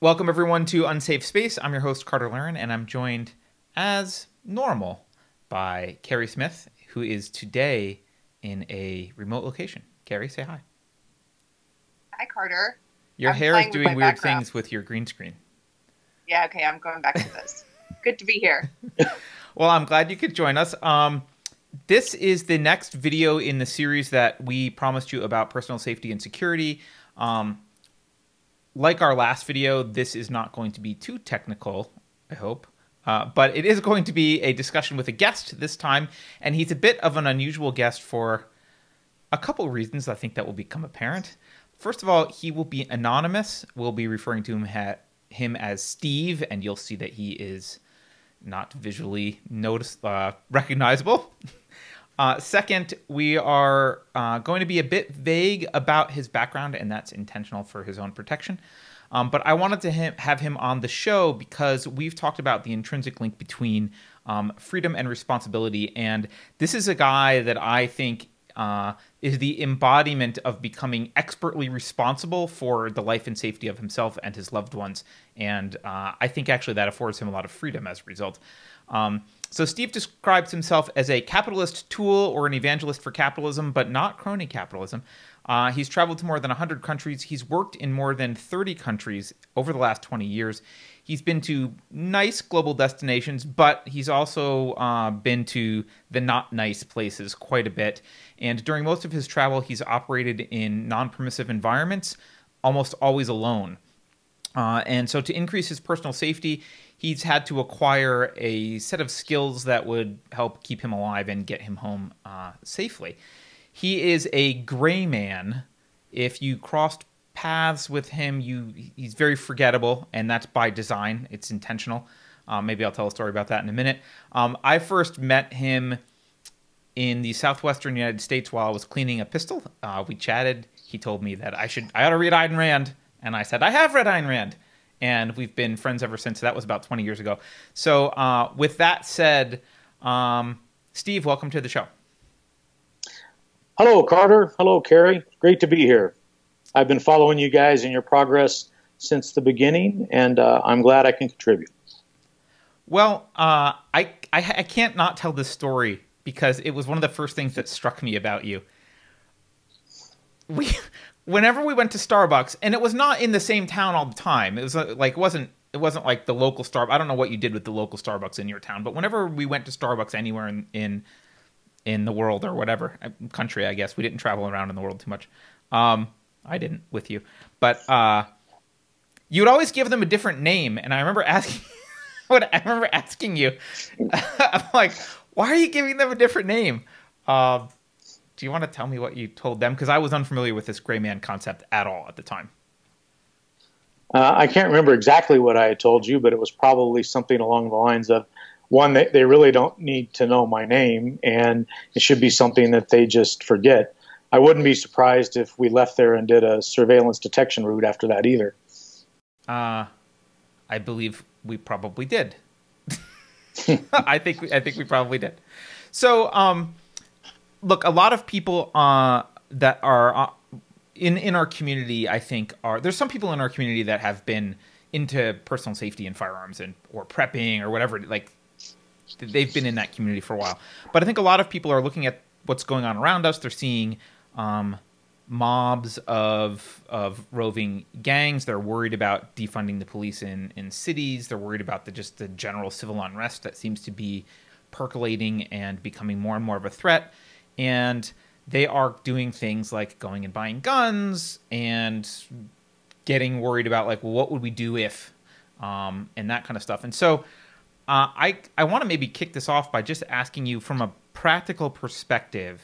Welcome, everyone, to Unsafe Space. I'm your host, Carter Lahren, and I'm joined, as normal, by Carrie Smith, who is today in a remote location. Carrie, say hi. Hi, Carter. Your hair is doing weird things with your green screen. Yeah, okay, I'm going back to this. Good to be here. Well, I'm glad you could join us. This is the next video in the series that we promised you about personal safety and security. Like our last video, this is not going to be too technical, I hope. But it is going to be a discussion with a guest this time, and he's a bit of an unusual guest for a couple reasons I think that will become apparent. First of all, he will be anonymous. We'll be referring to him as Steve, and you'll see that he is not visually recognizable. Second, we are going to be a bit vague about his background, and that's intentional for his own protection. But I wanted to have him on the show because we've talked about the intrinsic link between freedom and responsibility. And this is a guy that I think is the embodiment of becoming expertly responsible for the life and safety of himself and his loved ones. And I think actually that affords him a lot of freedom as a result. So Steve describes himself as a capitalist tool or an evangelist for capitalism, but not crony capitalism. He's traveled to more than 100 countries. He's worked in more than 30 countries over the last 20 years. He's been to nice global destinations, but he's also been to the not nice places quite a bit. And during most of his travel, he's operated in non-permissive environments, almost always alone. And so to increase his personal safety, he's had to acquire a set of skills that would help keep him alive and get him home safely. He is a gray man. If you crossed paths with him, he's very forgettable, and that's by design. It's intentional. Maybe I'll tell a story about that in a minute. I first met him in the southwestern United States while I was cleaning a pistol. We chatted. He told me that I ought to read Ayn Rand, and I said, I have read Ayn Rand, and we've been friends ever since. That was about 20 years ago. So with that said, Steve, welcome to the show. Hello, Carter. Hello, Carrie. Great to be here. I've been following you guys and your progress since the beginning, and I'm glad I can contribute. Well, I can't not tell this story because it was one of the first things that struck me about you. Whenever we went to Starbucks, and it was not in the same town all the time. It was like it wasn't like the local Starbucks. I don't know what you did with the local Starbucks in your town, but whenever we went to Starbucks anywhere in the world or whatever country, I guess we didn't travel around in the world too much. I didn't with you, but you would always give them a different name. And I remember asking, you, I'm like, why are you giving them a different name? Do you want to tell me what you told them? Because I was unfamiliar with this gray man concept at all at the time. I can't remember exactly what I had told you, but it was probably something along the lines of, one, they really don't need to know my name, and it should be something that they just forget. I wouldn't be surprised if we left there and did a surveillance detection route after that either. I believe we probably did. I think we probably did. So, look, a lot of people that are in our community, I think, there's some people in our community that have been into personal safety and firearms or prepping or whatever, like. They've been in that community for a while. But I think a lot of people are looking at what's going on around us. They're seeing mobs of roving gangs. They're worried about defunding the police in cities. They're worried about the general civil unrest that seems to be percolating and becoming more and more of a threat. And they are doing things like going and buying guns and getting worried about, like, well, what would we do if, and that kind of stuff. And so I want to maybe kick this off by just asking you, from a practical perspective,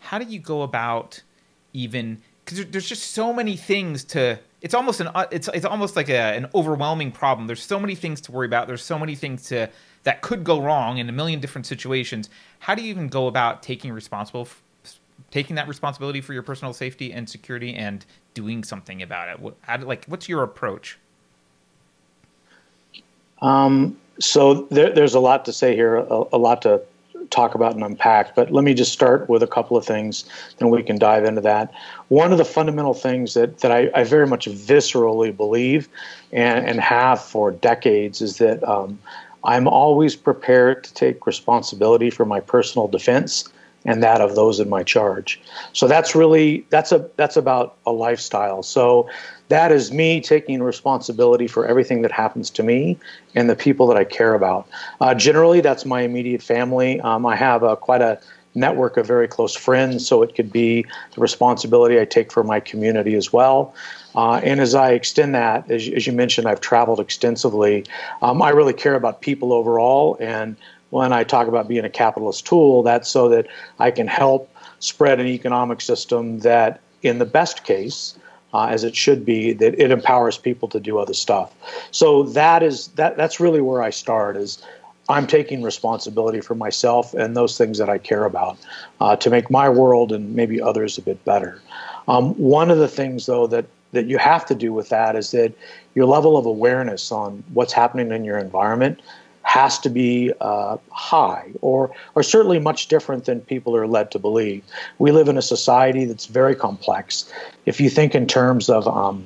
how do you go about because there's just so many things it's almost an overwhelming problem. There's so many things to worry about. There's so many things that could go wrong in a million different situations. How do you even go about taking that responsibility for your personal safety and security and doing something about it? What's your approach? So there's a lot to say here, a lot to talk about and unpack, but let me just start with a couple of things, then we can dive into that. One of the fundamental things that I very much viscerally believe and have for decades is that I'm always prepared to take responsibility for my personal defense and that of those in my charge. So that's about a lifestyle. So that is me taking responsibility for everything that happens to me and the people that I care about. Generally, that's my immediate family. I have quite a network of very close friends, so it could be the responsibility I take for my community as well. And as I extend that, as you mentioned, I've traveled extensively. I really care about people overall, and when I talk about being a capitalist tool, that's so that I can help spread an economic system that, in the best case, as it should be, that it empowers people to do other stuff. So that's really where I start, is I'm taking responsibility for myself and those things that I care about to make my world and maybe others a bit better. One of the things, though, that you have to do with that is that your level of awareness on what's happening in your environment has to be high or certainly much different than people are led to believe. We live in a society that's very complex. If you think in terms of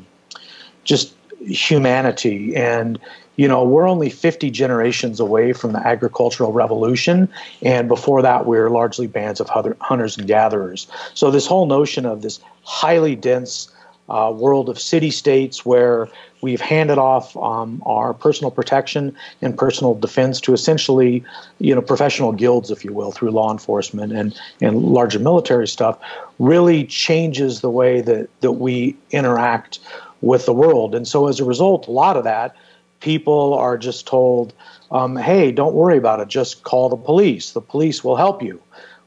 just humanity, and we're only 50 generations away from the agricultural revolution, and before that we were largely bands of hunters and gatherers. So this whole notion of this highly dense world of city-states where we've handed off our personal protection and personal defense to essentially, professional guilds, if you will, through law enforcement and larger military stuff, really changes the way that we interact with the world. And so as a result, a lot of that, people are just told, hey, don't worry about it, just call the police. The police will help you.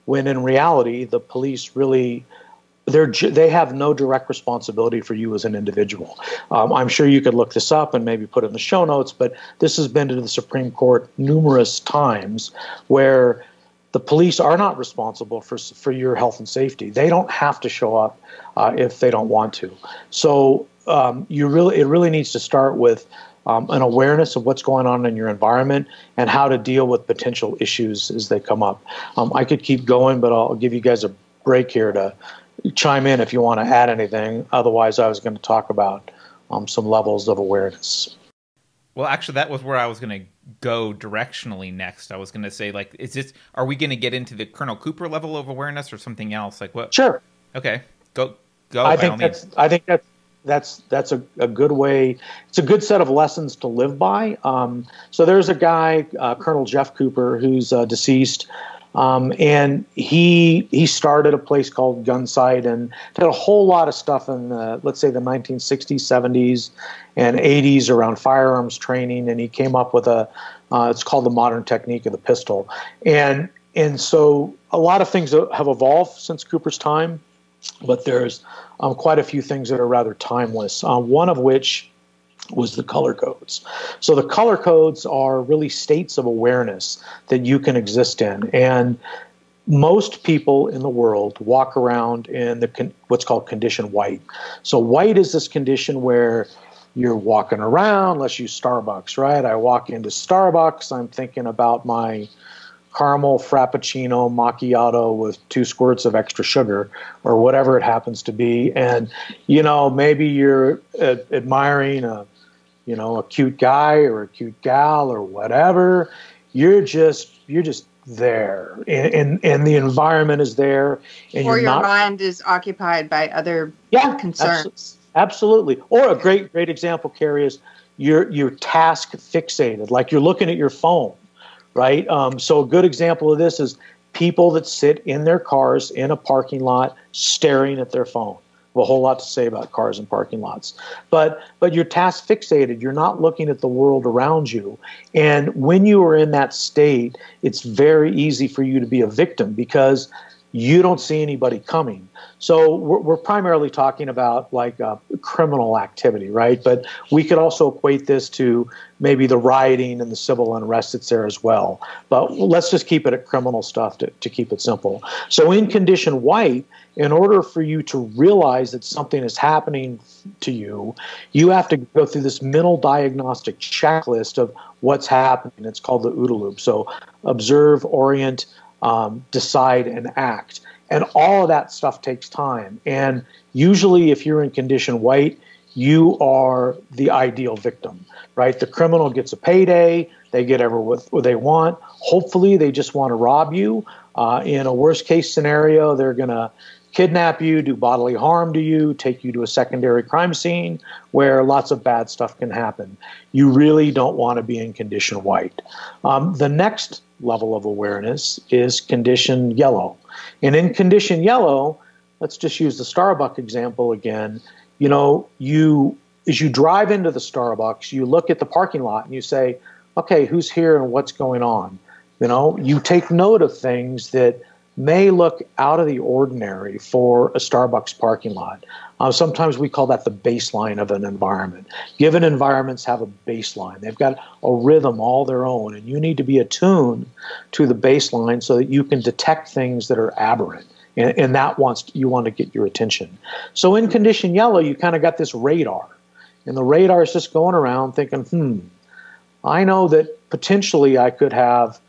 When in reality, the police really... They have no direct responsibility for you as an individual. I'm sure you could look this up and maybe put it in the show notes, but this has been to the Supreme Court numerous times where the police are not responsible for your health and safety. They don't have to show up if they don't want to. So it really needs to start with an awareness of what's going on in your environment and how to deal with potential issues as they come up. I could keep going, but I'll give you guys a break here to chime in if you want to add anything. Otherwise, I was going to talk about some levels of awareness. Well, actually, that was where I was going to go directionally next. I was going to say, are we going to get into the Colonel Cooper level of awareness or something else? Like what? Sure. Okay. Go. I think that's a good way. It's a good set of lessons to live by. So there's a guy, Colonel Jeff Cooper, who's deceased. And he started a place called Gunsight and did a whole lot of stuff in the 1960s, 70s, and 80s around firearms training. And he came up with it's called the modern technique of the pistol. And so a lot of things have evolved since Cooper's time, but there's quite a few things that are rather timeless, one of which was the color codes. So the color codes are really states of awareness that you can exist in. And most people in the world walk around in what's called condition white. So white is this condition where you're walking around, let's use Starbucks, right? I walk into Starbucks, I'm thinking about my caramel frappuccino macchiato with 2 squirts of extra sugar or whatever it happens to be. And, maybe you're admiring a cute guy or a cute gal or whatever. You're just there and the environment is there. And or your mind is occupied by other concerns. Absolutely. Or a great example, Carrie, is you're task fixated. Like you're looking at your phone. Right? So a good example of this is people that sit in their cars in a parking lot staring at their phone. A whole lot to say about cars and parking lots. But you're task fixated. You're not looking at the world around you. And when you are in that state, it's very easy for you to be a victim because you don't see anybody coming. So we're primarily talking about criminal activity, right? But we could also equate this to maybe the rioting and the civil unrest that's there as well. But let's just keep it at criminal stuff to keep it simple. So in condition white, in order for you to realize that something is happening to you, you have to go through this mental diagnostic checklist of what's happening. It's called the OODA loop. So observe, orient, decide and act. And all of that stuff takes time. And usually if you're in condition white, you are the ideal victim, right? The criminal gets a payday. They get ever what they want. Hopefully they just want to rob you. In a worst case scenario, they're going to kidnap you, do bodily harm to you, take you to a secondary crime scene where lots of bad stuff can happen. You really don't want to be in condition white. The next level of awareness is condition yellow. And in condition yellow, let's just use the Starbucks example again. You know, as you drive into the Starbucks, you look at the parking lot and you say, okay, who's here and what's going on? You know, you take note of things that may look out of the ordinary for a Starbucks parking lot. Sometimes we call that the baseline of an environment. Given environments have a baseline. They've got a rhythm all their own, and you need to be attuned to the baseline so that you can detect things that are aberrant. And that you want to get your attention. So in condition yellow, you kind of got this radar. And the radar is just going around thinking, I know that potentially I could have,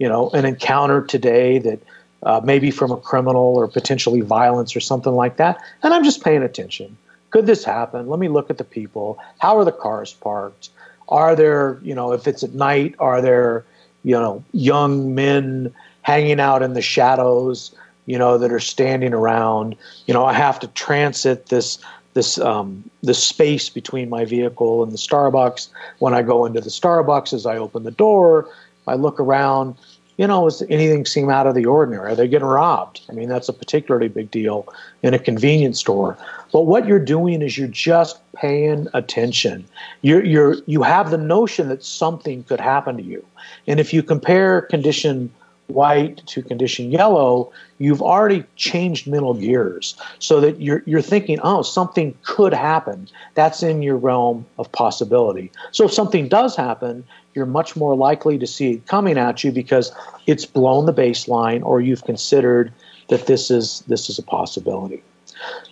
an encounter today that maybe from a criminal or potentially violence or something like that. And I'm just paying attention. Could this happen? Let me look at the people. How are the cars parked? Are there, if it's at night, are there, young men hanging out in the shadows, that are standing around? I have to transit this space between my vehicle and the Starbucks. When I go into the Starbucks, as I open the door, I look around, does anything seem out of the ordinary? Are they getting robbed? I mean, that's a particularly big deal in a convenience store. But what you're doing is you're just paying attention. You have the notion that something could happen to you. And if you compare condition white to condition yellow, you've already changed mental gears so that you're thinking, something could happen. That's in your realm of possibility. So if something does happen, you're much more likely to see it coming at you because it's blown the baseline or you've considered that this is a possibility.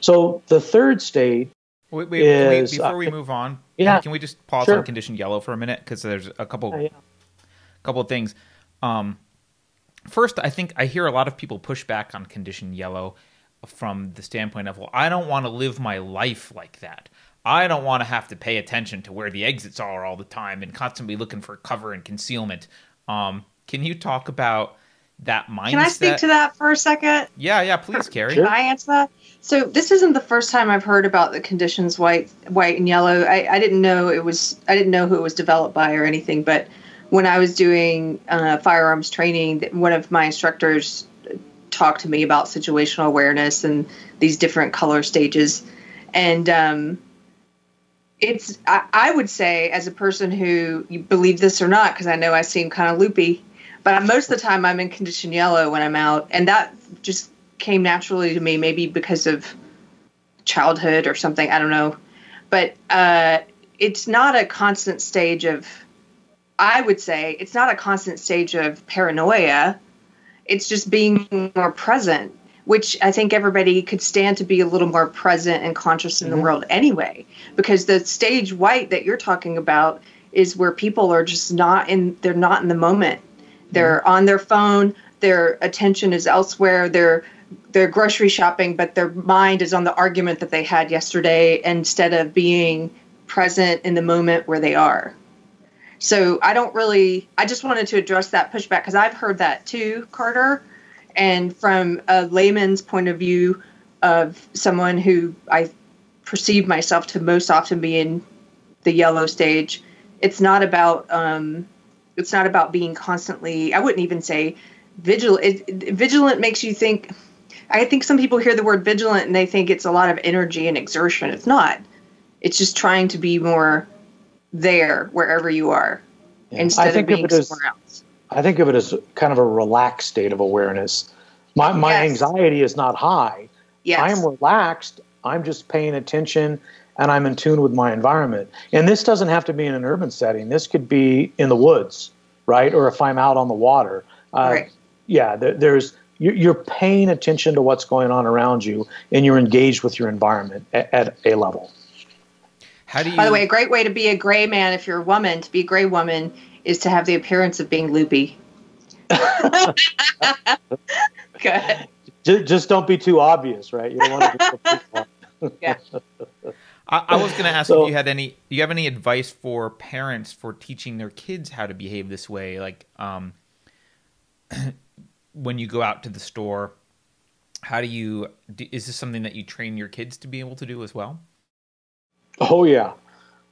So the third state is... Before we move on, can we just pause on condition yellow for a minute? Because there's a couple of things. First, I think I hear a lot of people push back on condition yellow from the standpoint of, well, I don't want to live my life like that. I don't want to have to pay attention to where the exits are all the time and constantly looking for cover and concealment. Can you talk about that mindset? Can I speak to that for a second? Yeah, please, Carrie. Sure. Can I answer that? So this isn't the first time I've heard about the conditions white and yellow. I didn't know who it was developed by or anything, but when I was doing firearms training, one of my instructors talked to me about situational awareness and these different color stages. And I would say, as a person who, you believe this or not, because I know I seem kind of loopy, but most of the time I'm in condition yellow when I'm out. And that just came naturally to me, maybe because of childhood or something. I don't know. But it's not a constant stage of... I would say it's not a constant stage of paranoia. It's just being more present, which I think everybody could stand to be a little more present and conscious in the world anyway, because the stage white that you're talking about is where people are just they're not in the moment. They're on their phone. Their attention is elsewhere. They're grocery shopping, but their mind is on the argument that they had yesterday instead of being present in the moment where they are. So I just wanted to address that pushback because I've heard that too, Carter. And from a layman's point of view of someone who I perceive myself to most often be in the yellow stage, it's not about being constantly, I wouldn't even say vigilant. Vigilant makes you think, I think some people hear the word vigilant and they think it's a lot of energy and exertion. It's not. It's just trying to be more there wherever you are instead of being somewhere else. I think of it as kind of a relaxed state of awareness. My anxiety is not high. Yes. I am relaxed. I'm just paying attention and I'm in tune with my environment. And this doesn't have to be in an urban setting. This could be in the woods, right? Or if I'm out on the water. Right. Yeah, you're paying attention to what's going on around you and you're engaged with your environment at a level. By the way, a great way to be a gray man if you're a woman, to be a gray woman, is to have the appearance of being loopy. Good. Just don't be too obvious, right? You don't want to be yeah. I was going to ask if you had any. Do you have any advice for parents for teaching their kids how to behave this way? Like, when you go out to the store, how do you? Is this something that you train your kids to be able to do as well? Oh yeah,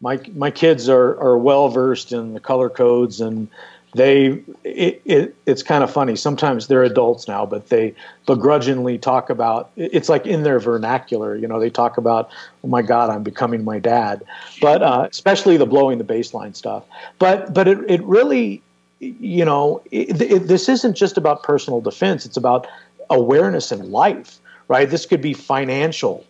my kids are well versed in the color codes, and it's kind of funny. Sometimes they're adults now, but they begrudgingly talk about, it's like in their vernacular, you know, they talk about, oh my God, I'm becoming my dad, but, especially the blowing the baseline stuff, but it really, you know, this isn't just about personal defense. It's about awareness in life, right? This could be financial.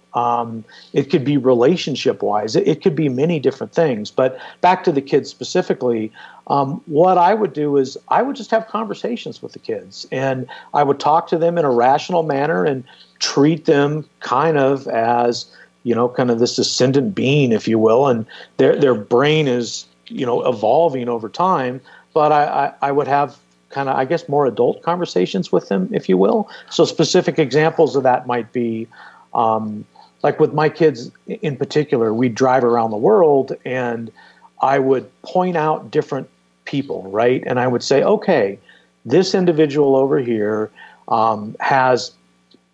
It could be relationship wise. It could be many different things. But back to the kids specifically, what I would do is I would just have conversations with the kids, and I would talk to them in a rational manner and treat them kind of as, you know, kind of this ascendant being, if you will. And their brain is, you know, evolving over time. But I would have kind of, I guess, more adult conversations with them, if you will. So specific examples of that might be, like with my kids in particular, we drive around the world and I would point out different people, right? And I would say, okay, this individual over here has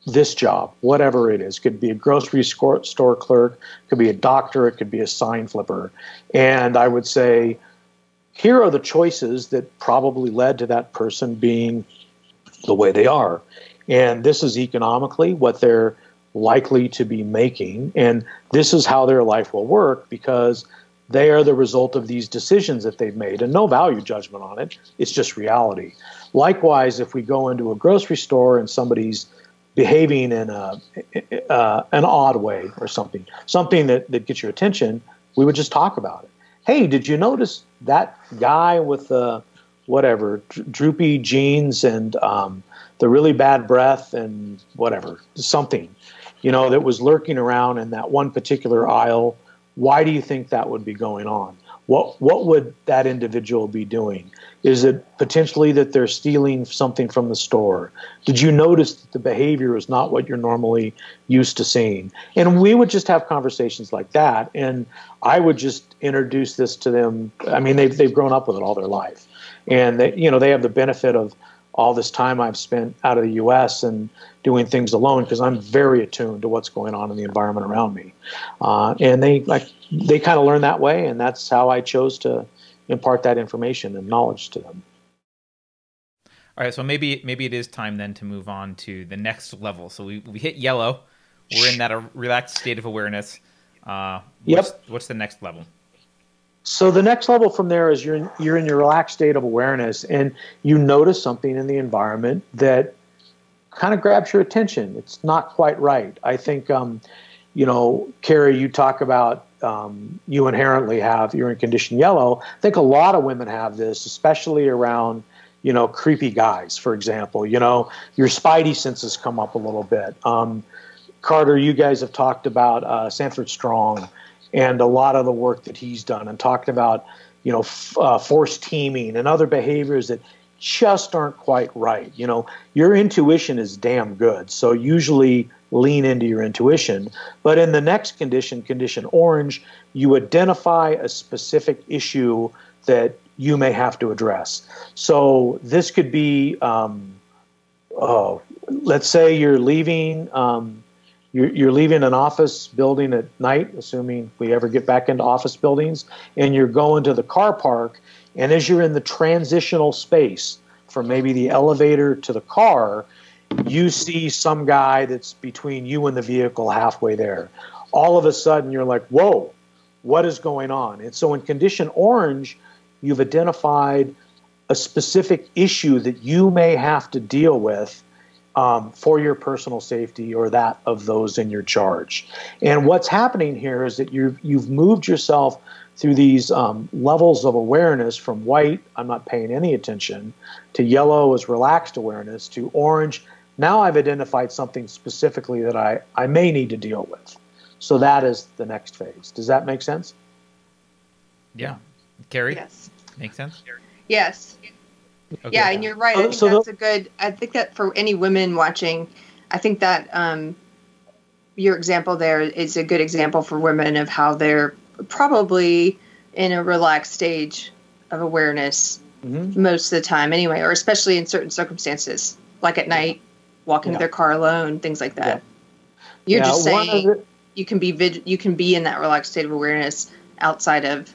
this job, whatever it is. Could be a grocery store clerk, could be a doctor, it could be a sign flipper. And I would say, here are the choices that probably led to that person being the way they are. And this is economically what they're likely to be making, and this is how their life will work because they are the result of these decisions that they've made, and no value judgment on it. It's just reality. Likewise, if we go into a grocery store and somebody's behaving in an odd way or something that gets your attention, we would just talk about it. Hey, did you notice that guy with the whatever droopy jeans and the really bad breath and whatever, something, you know, that was lurking around in that one particular aisle? Why do you think that would be going on? What would that individual be doing? Is it potentially that they're stealing something from the store? Did you notice that the behavior is not what you're normally used to seeing? And we would just have conversations like that, and I would just introduce this to them. I mean, they've grown up with it all their life, and they, you know, they have the benefit of all this time I've spent out of the U.S. and doing things alone, because I'm very attuned to what's going on in the environment around me. And they kind of learn that way, and that's how I chose to impart that information and knowledge to them. All right, so maybe it is time then to move on to the next level. So we hit yellow. We're in that relaxed state of awareness. What's the next level? So the next level from there is you're in your relaxed state of awareness, and you notice something in the environment that kind of grabs your attention. It's not quite right. I think, you know, Carrie, you talk about you inherently have urine condition yellow. I think a lot of women have this, especially around, you know, creepy guys, for example. You know, your spidey senses come up a little bit. Carter, you guys have talked about Sanford Strong and a lot of the work that he's done, and talked about, you know, force teaming and other behaviors that just aren't quite right. You know, your intuition is damn good, so usually lean into your intuition. But in the next condition, condition orange, you identify a specific issue that you may have to address. So this could be, let's say you're leaving you're leaving an office building at night, assuming we ever get back into office buildings, and you're going to the car park, and as you're in the transitional space from maybe the elevator to the car, you see some guy that's between you and the vehicle halfway there. All of a sudden, you're like, whoa, what is going on? And so in condition orange, you've identified a specific issue that you may have to deal with for your personal safety or that of those in your charge. And what's happening here is that you've moved yourself through these levels of awareness from white, I'm not paying any attention, to yellow is relaxed awareness, to orange, now I've identified something specifically that I may need to deal with. So that is the next phase. Does that make sense? Yeah. Carrie? Yes. Make sense? Yes. Okay. Yeah, and you're right. I think so that's a good. I think that for any women watching, I think that your example there is a good example for women of how they're probably in a relaxed stage of awareness most of the time, anyway, or especially in certain circumstances, like at night, walking their car alone, things like that. Yeah. You're just saying you can be in that relaxed state of awareness outside of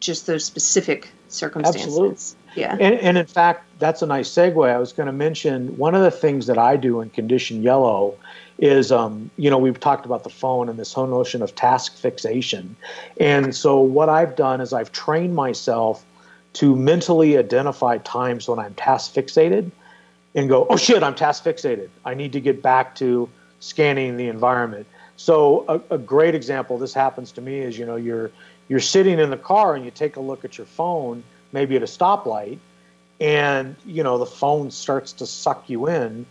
just those specific circumstances. Absolutely. Yeah. And in fact, that's a nice segue. I was going to mention one of the things that I do in Condition Yellow is, we've talked about the phone and this whole notion of task fixation. And so what I've done is I've trained myself to mentally identify times when I'm task fixated and go, oh, shit, I'm task fixated. I need to get back to scanning the environment. So a great example, this happens to me, is, you're sitting in the car and you take a look at your phone, maybe at a stoplight, and, the phone starts to suck you in.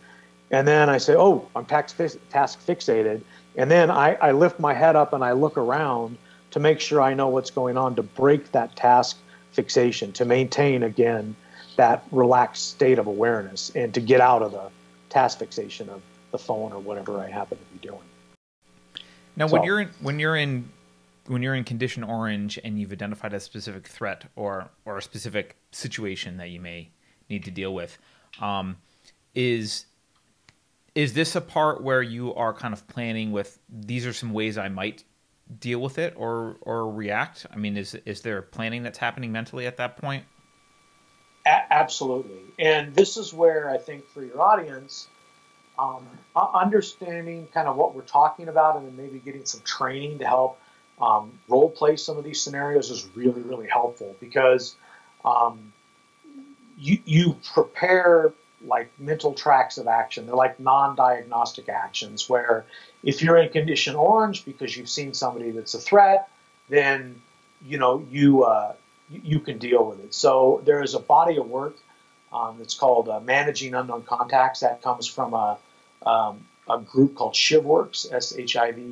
And then I say, oh, I'm task fixated. And then I lift my head up and I look around to make sure I know what's going on, to break that task fixation, to maintain, again, that relaxed state of awareness and to get out of the task fixation of the phone or whatever I happen to be doing. Now, when you're in Condition Orange and you've identified a specific threat or a specific situation that you may need to deal with, is this a part where you are kind of planning with, these are some ways I might deal with it or react? I mean, is there planning that's happening mentally at that point? Absolutely. And this is where I think for your audience, understanding kind of what we're talking about and then maybe getting some training to help role play some of these scenarios is really, really helpful because you prepare like mental tracks of action. They're like non-diagnostic actions where if you're in Condition Orange because you've seen somebody that's a threat, then you can deal with it. So there is a body of work that's called Managing Unknown Contacts. That comes from a group called ShivWorks,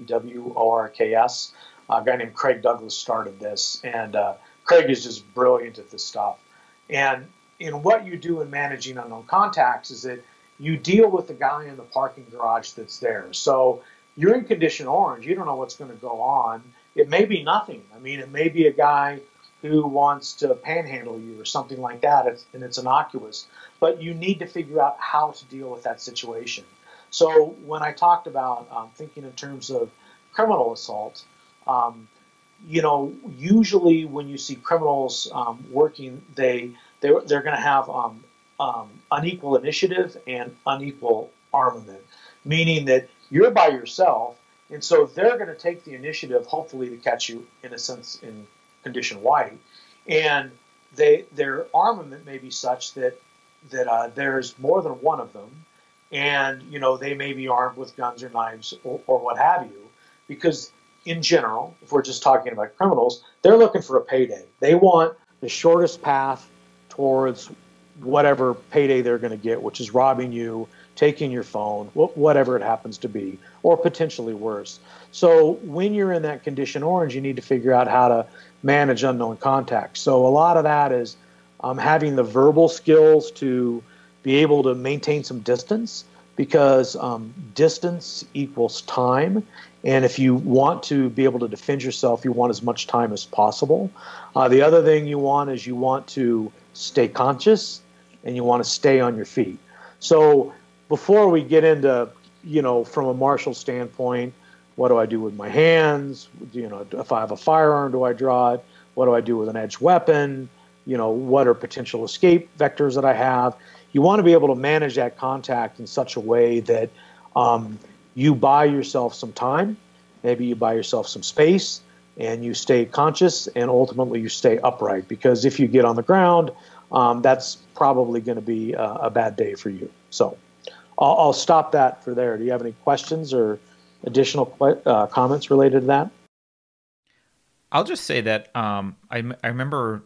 ShivWorks. A guy named Craig Douglas started this, and Craig is just brilliant at this stuff. And in what you do in Managing Unknown Contacts is that you deal with the guy in the parking garage that's there. So you're in Condition Orange. You don't know what's going to go on. It may be nothing. I mean, it may be a guy who wants to panhandle you or something like that, and it's innocuous. But you need to figure out how to deal with that situation. So when I talked about thinking in terms of criminal assault, usually when you see criminals working, they're going to have unequal initiative and unequal armament, meaning that you're by yourself, and so they're going to take the initiative, hopefully, to catch you, in a sense, in Condition White, and their armament may be such that there's more than one of them, and they may be armed with guns or knives or what have you, because in general, if we're just talking about criminals, they're looking for a payday. They want the shortest path towards whatever payday they're going to get, which is robbing you, taking your phone, whatever it happens to be, or potentially worse. So when you're in that Condition Orange, you need to figure out how to manage unknown contacts. So a lot of that is having the verbal skills to be able to maintain some distance, because distance equals time. And if you want to be able to defend yourself, you want as much time as possible. The other thing you want is you want to stay conscious and you want to stay on your feet. So before we get into, from a martial standpoint, what do I do with my hands? If I have a firearm, do I draw it? What do I do with an edged weapon? What are potential escape vectors that I have? You want to be able to manage that contact in such a way that you buy yourself some time, maybe you buy yourself some space, and you stay conscious, and ultimately you stay upright. Because if you get on the ground, that's probably going to be a bad day for you. So I'll stop that for there. Do you have any questions or additional comments related to that? I'll just say that I remember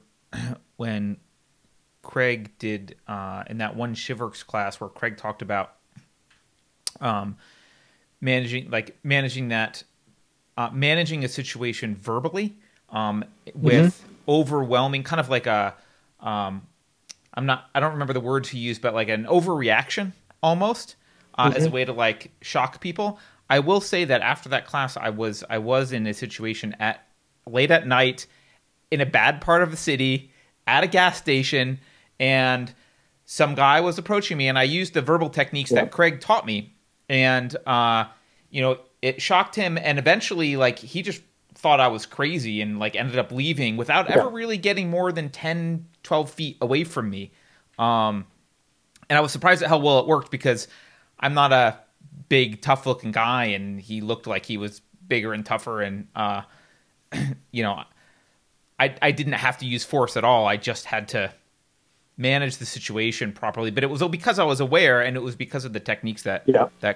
when Craig did in that one ShivWorks class where Craig talked about managing a situation verbally with overwhelming, kind of like a I don't remember the words he used, but like an overreaction almost as a way to like shock people. I will say that after that class, I was in a situation late at night in a bad part of the city at a gas station, and some guy was approaching me, and I used the verbal techniques that Craig taught me, and it shocked him, and eventually like he just thought I was crazy and like ended up leaving without ever really getting more than 10, 12 feet away from me. And I was surprised at how well it worked, because I'm not a big, tough looking guy, and he looked like he was bigger and tougher, and I didn't have to use force at all. I just had to manage the situation properly, but it was because I was aware, and it was because of the techniques that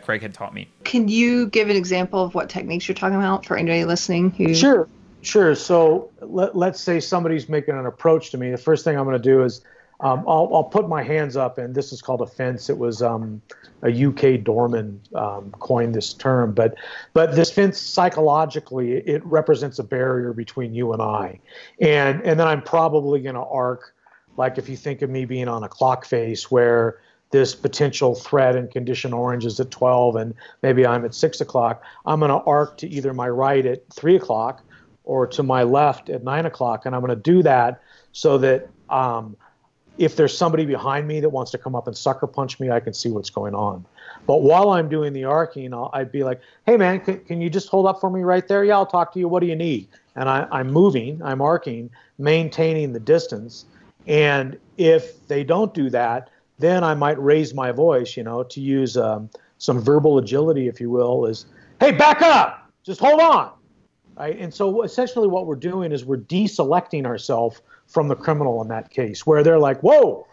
Craig had taught me. Can you give an example of what techniques you're talking about for anybody listening who... Sure. So let's say somebody's making an approach to me. The first thing I'm going to do is I'll put my hands up, and this is called a fence. It was a UK doorman coined this term, but this fence psychologically, it represents a barrier between you and I, and then I'm probably going to arc, like if you think of me being on a clock face where this potential threat and condition orange is at 12 and maybe I'm at 6 o'clock, I'm going to arc to either my right at 3 o'clock or to my left at 9 o'clock. And I'm going to do that so that if there's somebody behind me that wants to come up and sucker punch me, I can see what's going on. But while I'm doing the arcing, I'd be like, hey man, can you just hold up for me right there? Yeah, I'll talk to you. What do you need? And I'm moving, I'm arcing, maintaining the distance. And if they don't do that, then I might raise my voice, to use some verbal agility, if you will, is, hey, back up, just hold on. Right? And so essentially what we're doing is we're deselecting ourselves from the criminal in that case, where they're like, whoa,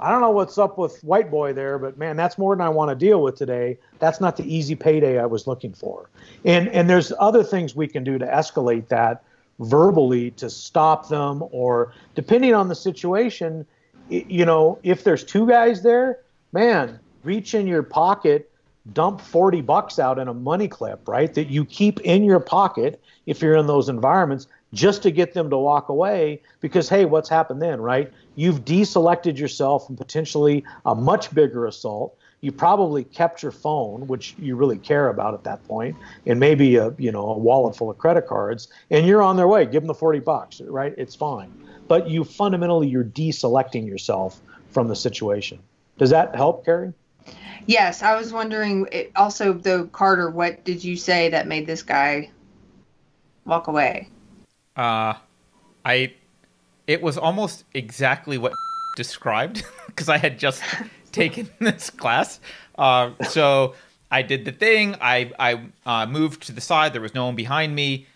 I don't know what's up with white boy there, but man, that's more than I want to deal with today. That's not the easy payday I was looking for. And there's other things we can do to escalate that verbally to stop them, or depending on the situation, if there's two guys there, man, reach in your pocket, dump $40 out in a money clip, right? That you keep in your pocket if you're in those environments, just to get them to walk away, because, hey, what's happened then, right? You've deselected yourself from potentially a much bigger assault. You probably kept your phone, which you really care about at that point, and maybe a wallet full of credit cards, and you're on their way. Give them the $40, right? It's fine. But you're deselecting yourself from the situation. Does that help, Carrie? Yes. I was wondering also, though, Carter, what did you say that made this guy walk away? It was almost exactly what described, because I had just taken this class. So I did the thing. I moved to the side. There was no one behind me.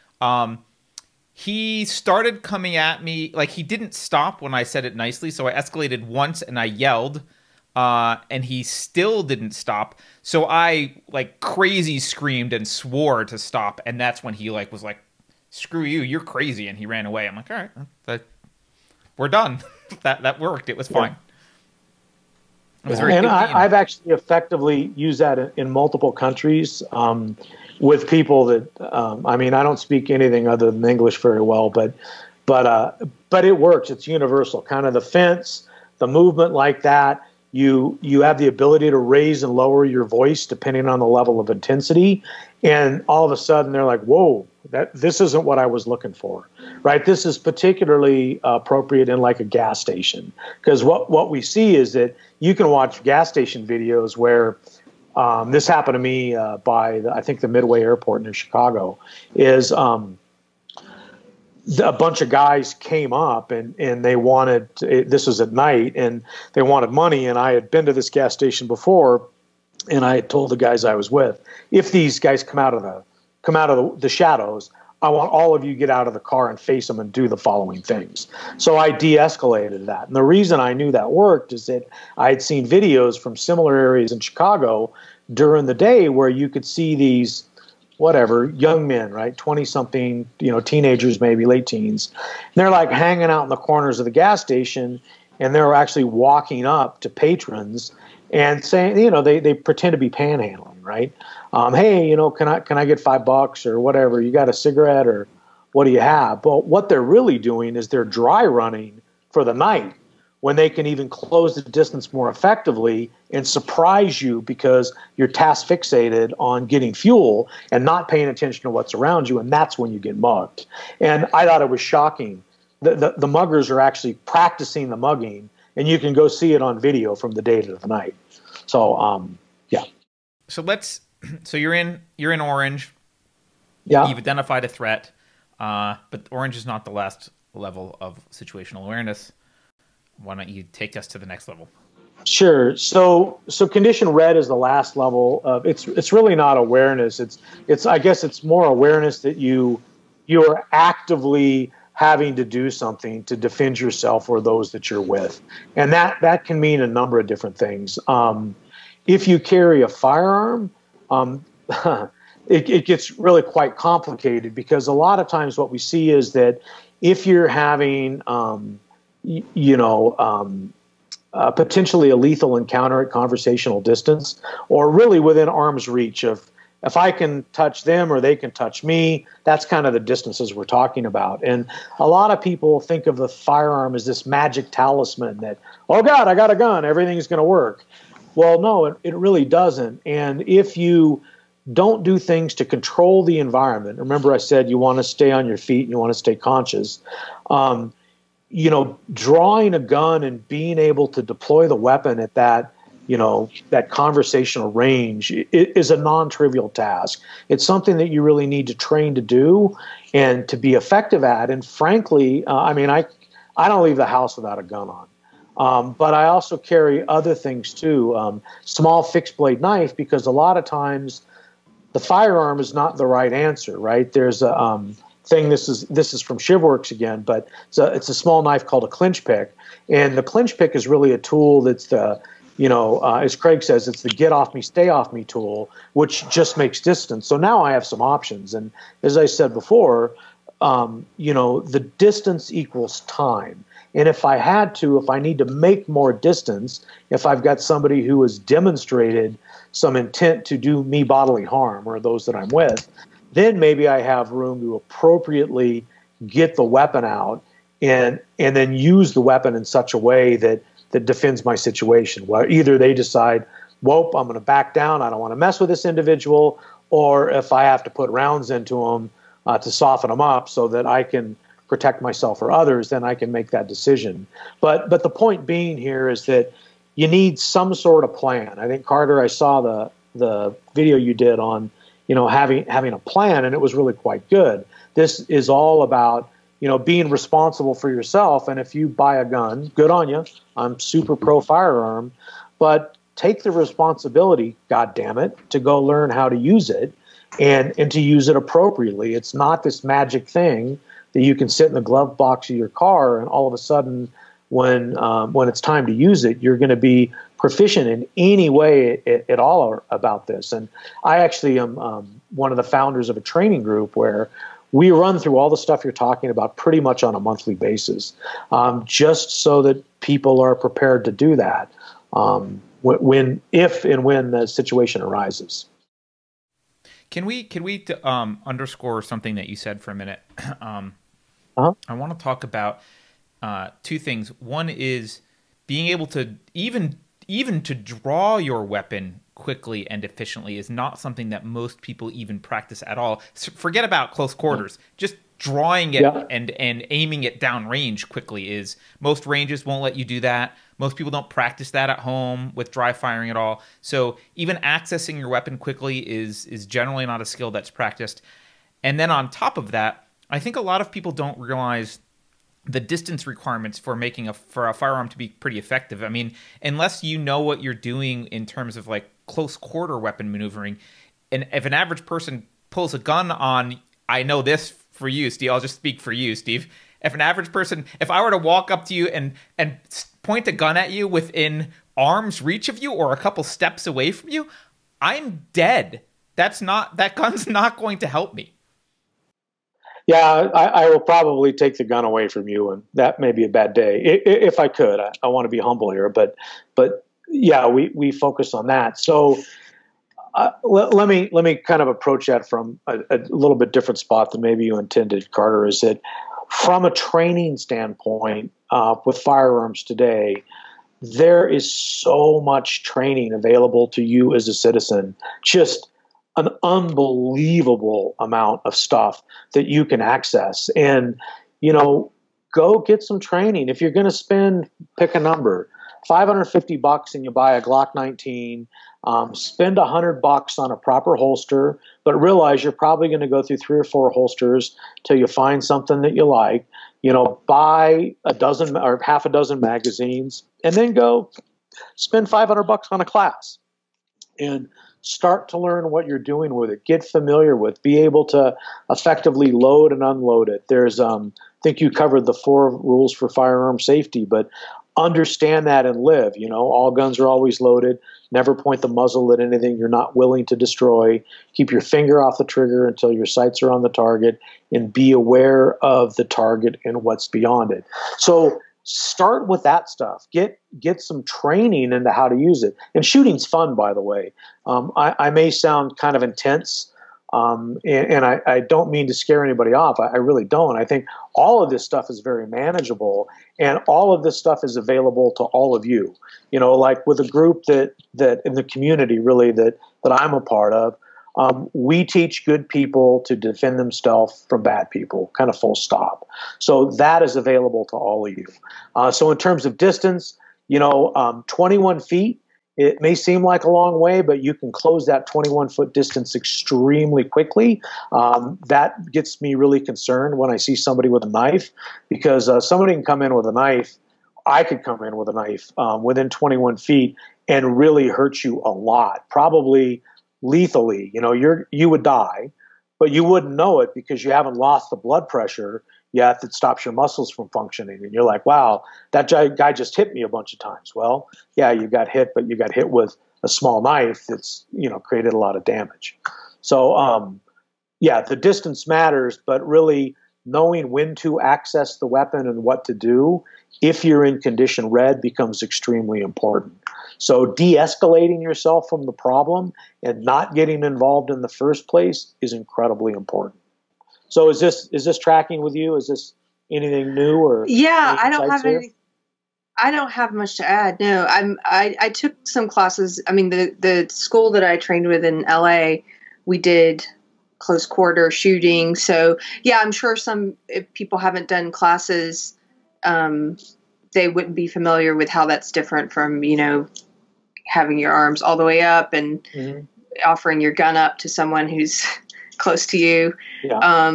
He started coming at me. Like, he didn't stop when I said it nicely. So I escalated once and I yelled, and he still didn't stop. So I like crazy screamed and swore to stop. And that's when he like was like, screw you, you're crazy. And he ran away. I'm like, all right, we're done. that worked. It was fine. And I've actually effectively used that in multiple countries with people that I don't speak anything other than English very well, but it works. It's universal. Kind of the fence, the movement like that. You have the ability to raise and lower your voice depending on the level of intensity, and all of a sudden they're like, whoa, this isn't what I was looking for, right? This is particularly appropriate in like a gas station, because what we see is that you can watch gas station videos where this happened to me by the Midway Airport near Chicago is a bunch of guys came up and they wanted, this was at night, and they wanted money. And I had been to this gas station before, and I had told the guys I was with, if these guys come out of the shadows, I want all of you get out of the car and face them and do the following things. So I de-escalated that. And the reason I knew that worked is that I had seen videos from similar areas in Chicago during the day where you could see these young men, right, 20-something, teenagers, maybe late teens. And they're like hanging out in the corners of the gas station, and they're actually walking up to patrons and saying, they pretend to be panhandling, right? Hey, can I get $5 or whatever? You got a cigarette or what do you have? But what they're really doing is they're dry running for the night, when they can even close the distance more effectively and surprise you because you're task fixated on getting fuel and not paying attention to what's around you, and that's when you get mugged. And I thought it was shocking. The muggers are actually practicing the mugging, and you can go see it on video from the day to the night. So, yeah. So let's. So you're in Orange. Yeah. You've identified a threat, but Orange is not the last level of situational awareness. Why don't you take us to the next level? Sure. So condition red is the last level of it's really not awareness. It's I guess it's more awareness that you are actively having to do something to defend yourself or those that you're with. And that can mean a number of different things. If you carry a firearm, it gets really quite complicated because a lot of times what we see is that if you're having potentially a lethal encounter at conversational distance, or really within arm's reach of, if I can touch them or they can touch me, that's kind of the distances we're talking about. And a lot of people think of the firearm as this magic talisman that, oh God, I got a gun, everything's going to work. Well, no, it really doesn't. And if you don't do things to control the environment, remember I said you want to stay on your feet and you want to stay conscious, drawing a gun and being able to deploy the weapon at that, that conversational range is a non-trivial task. It's something that you really need to train to do and to be effective at. And frankly, I don't leave the house without a gun on. But I also carry other things too, small fixed blade knife, because a lot of times the firearm is not the right answer, right? There's a thing. This is from ShivWorks again, but it's a small knife called a clinch pick, and the clinch pick is really a tool that's the as Craig says, it's the get off me, stay off me tool, which just makes distance. So now I have some options, and as I said before, the distance equals time. And if I need to make more distance, if I've got somebody who has demonstrated some intent to do me bodily harm or those that I'm with, then maybe I have room to appropriately get the weapon out and then use the weapon in such a way that defends my situation. Where either they decide, whoop, I'm going to back down, I don't want to mess with this individual, or if I have to put rounds into them to soften them up so that I can protect myself or others, then I can make that decision. But the point being here is that you need some sort of plan. I think, Carter, I saw the video you did on having a plan, and it was really quite good. This is all about, being responsible for yourself. And if you buy a gun, good on you. I'm super pro firearm, but take the responsibility, God damn it, to go learn how to use it and to use it appropriately. It's not this magic thing that you can sit in the glove box of your car and all of a sudden when it's time to use it, you're going to be proficient in any way at all about this. And I actually am one of the founders of a training group where we run through all the stuff you're talking about pretty much on a monthly basis, just so that people are prepared to do that if and when the situation arises. Can we underscore something that you said for a minute? I want to talk about two things. One is being able to even to draw your weapon quickly and efficiently is not something that most people even practice at all. Forget about close quarters. Just drawing it and aiming it downrange quickly is, most ranges won't let you do that. Most people don't practice that at home with dry firing at all. So even accessing your weapon quickly is generally not a skill that's practiced. And then on top of that, I think a lot of people don't realize the distance requirements for making for a firearm to be pretty effective. I mean, unless you know what you're doing in terms of like close quarter weapon maneuvering, and if an average person pulls a gun on, I know this for you, Steve, I'll just speak for you, Steve. If I were to walk up to you and point a gun at you within arm's reach of you or a couple steps away from you, I'm dead. That gun's not going to help me. Yeah, I will probably take the gun away from you, and that may be a bad day. If I could, I want to be humble here, but yeah, we focus on that. So let me kind of approach that from a little bit different spot than maybe you intended, Carter. Is that from a training standpoint with firearms today, there is so much training available to you as a citizen, just an unbelievable amount of stuff that you can access. And, you know, go get some training. If you're going to spend, pick a number, $550 and you buy a Glock 19, spend $100 on a proper holster, but realize you're probably going to go through 3 or 4 holsters till you find something that you like. You know, buy a dozen or half a dozen magazines and then go spend $500 on a class and start to learn what you're doing with it. Get familiar with, be able to effectively load and unload it. There's, I think you covered the 4 rules for firearm safety, but understand that and live. You know, all guns are always loaded. Never point the muzzle at anything you're not willing to destroy. Keep your finger off the trigger until your sights are on the target, and be aware of the target and what's beyond it. So start with that stuff. Get some training into how to use it. And shooting's fun, by the way. I may sound kind of intense, and I don't mean to scare anybody off. I really don't. I think all of this stuff is very manageable, and all of this stuff is available to all of you. You know, like with a group that in the community really that I'm a part of, we teach good people to defend themselves from bad people, kind of full stop. So that is available to all of you. So in terms of distance, you know, 21 feet, it may seem like a long way, but you can close that 21-foot distance extremely quickly. That gets me really concerned when I see somebody with a knife, because somebody can come in with a knife. I could come in with a knife within 21 feet and really hurt you a lot, probably lethally. You know, you would die, but you wouldn't know it because you haven't lost the blood pressure yet that stops your muscles from functioning. And you're like, wow, that guy just hit me a bunch of times. Well, yeah, you got hit, but you got hit with a small knife that's, you know, created a lot of damage. So, yeah, the distance matters, but really knowing when to access the weapon and what to do if you're in condition red becomes extremely important. So de-escalating yourself from the problem and not getting involved in the first place is incredibly important. So is this tracking with you? Is this anything new or? Yeah, I don't have any. I don't have much to add. No, I took some classes. I mean, the school that I trained with in LA, we did close quarter shooting. So yeah, I'm sure if people haven't done classes, they wouldn't be familiar with how that's different from, you know, having your arms all the way up and offering your gun up to someone who's close to you. Yeah.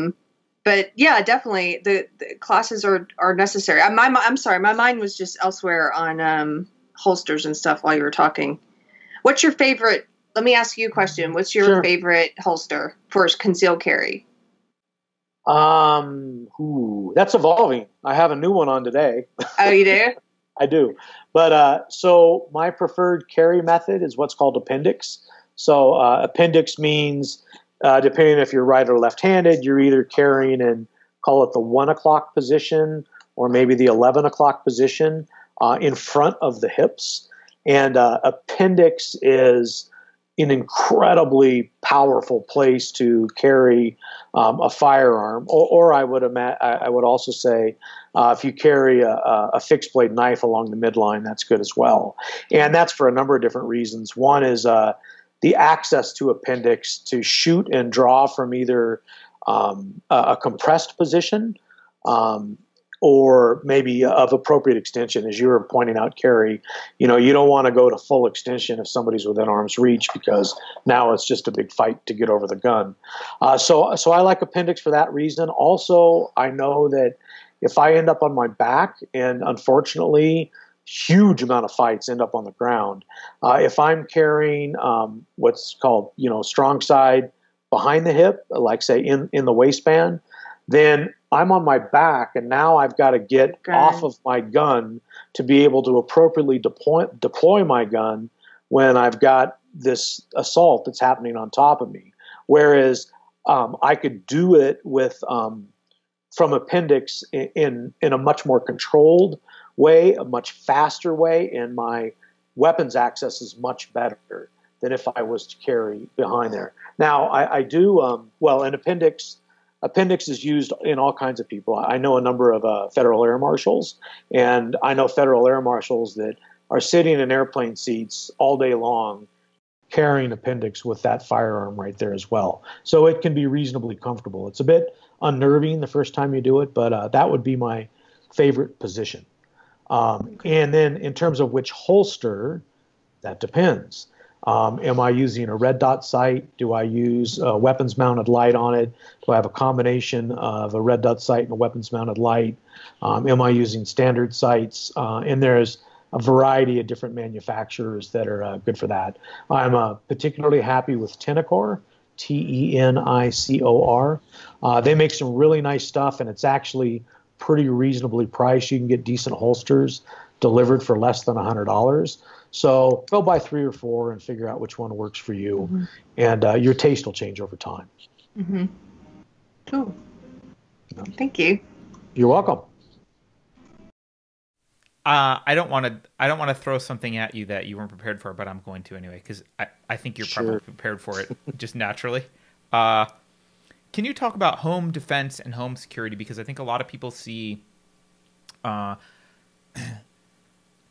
But yeah, definitely the classes are necessary. I'm sorry. My mind was just elsewhere on, holsters and stuff while you were talking. What's your favorite? Let me ask you a question. What's your favorite holster for concealed carry? That's evolving. I have a new one on today. Oh, you do? I do. But, so my preferred carry method is what's called appendix. So, appendix means, depending if you're right or left-handed, you're either carrying in, call it the 1 o'clock position or maybe the 11 o'clock position in front of the hips. And appendix is an incredibly powerful place to carry a firearm. Or I would also say if you carry a fixed blade knife along the midline, that's good as well. And that's for a number of different reasons. One is the access to appendix to shoot and draw from either a compressed position or maybe of appropriate extension. As you were pointing out, Carrie, you know, you don't want to go to full extension if somebody's within arm's reach because now it's just a big fight to get over the gun. So I like appendix for that reason. Also, I know that if I end up on my back, and unfortunately huge amount of fights end up on the ground. If I'm carrying what's called, you know, strong side behind the hip, like say in the waistband, then I'm on my back and now I've got to get off of my gun to be able to appropriately deploy my gun when I've got this assault that's happening on top of me. Whereas I could do it with from appendix in a much more controlled way, a much faster way, and my weapons access is much better than if I was to carry behind there. Now, I do, well, an appendix appendix is used in all kinds of people. I know a number of federal air marshals, and I know federal air marshals that are sitting in airplane seats all day long carrying appendix with that firearm right there as well. So it can be reasonably comfortable. It's a bit unnerving the first time you do it, but that would be my favorite position. And then in terms of which holster, that depends. Am I using a red dot sight? Do I use a weapons mounted light on it? Do I have a combination of a red dot sight and a weapons mounted light? Am I using standard sights? And there's a variety of different manufacturers that are good for that. I'm particularly happy with Tenicor, Tenicor. They make some really nice stuff, and it's actually pretty reasonably priced. You can get decent holsters delivered for less than $100. So go buy three or four and figure out which one works for you, mm-hmm. and your taste will change over time. Mm-hmm. Cool. Yeah. Thank you. You're welcome. I don't want to throw something at you that you weren't prepared for, but I'm going to anyway because I think you're probably prepared for it just naturally. Can you talk about home defense and home security? Because I think a lot of people see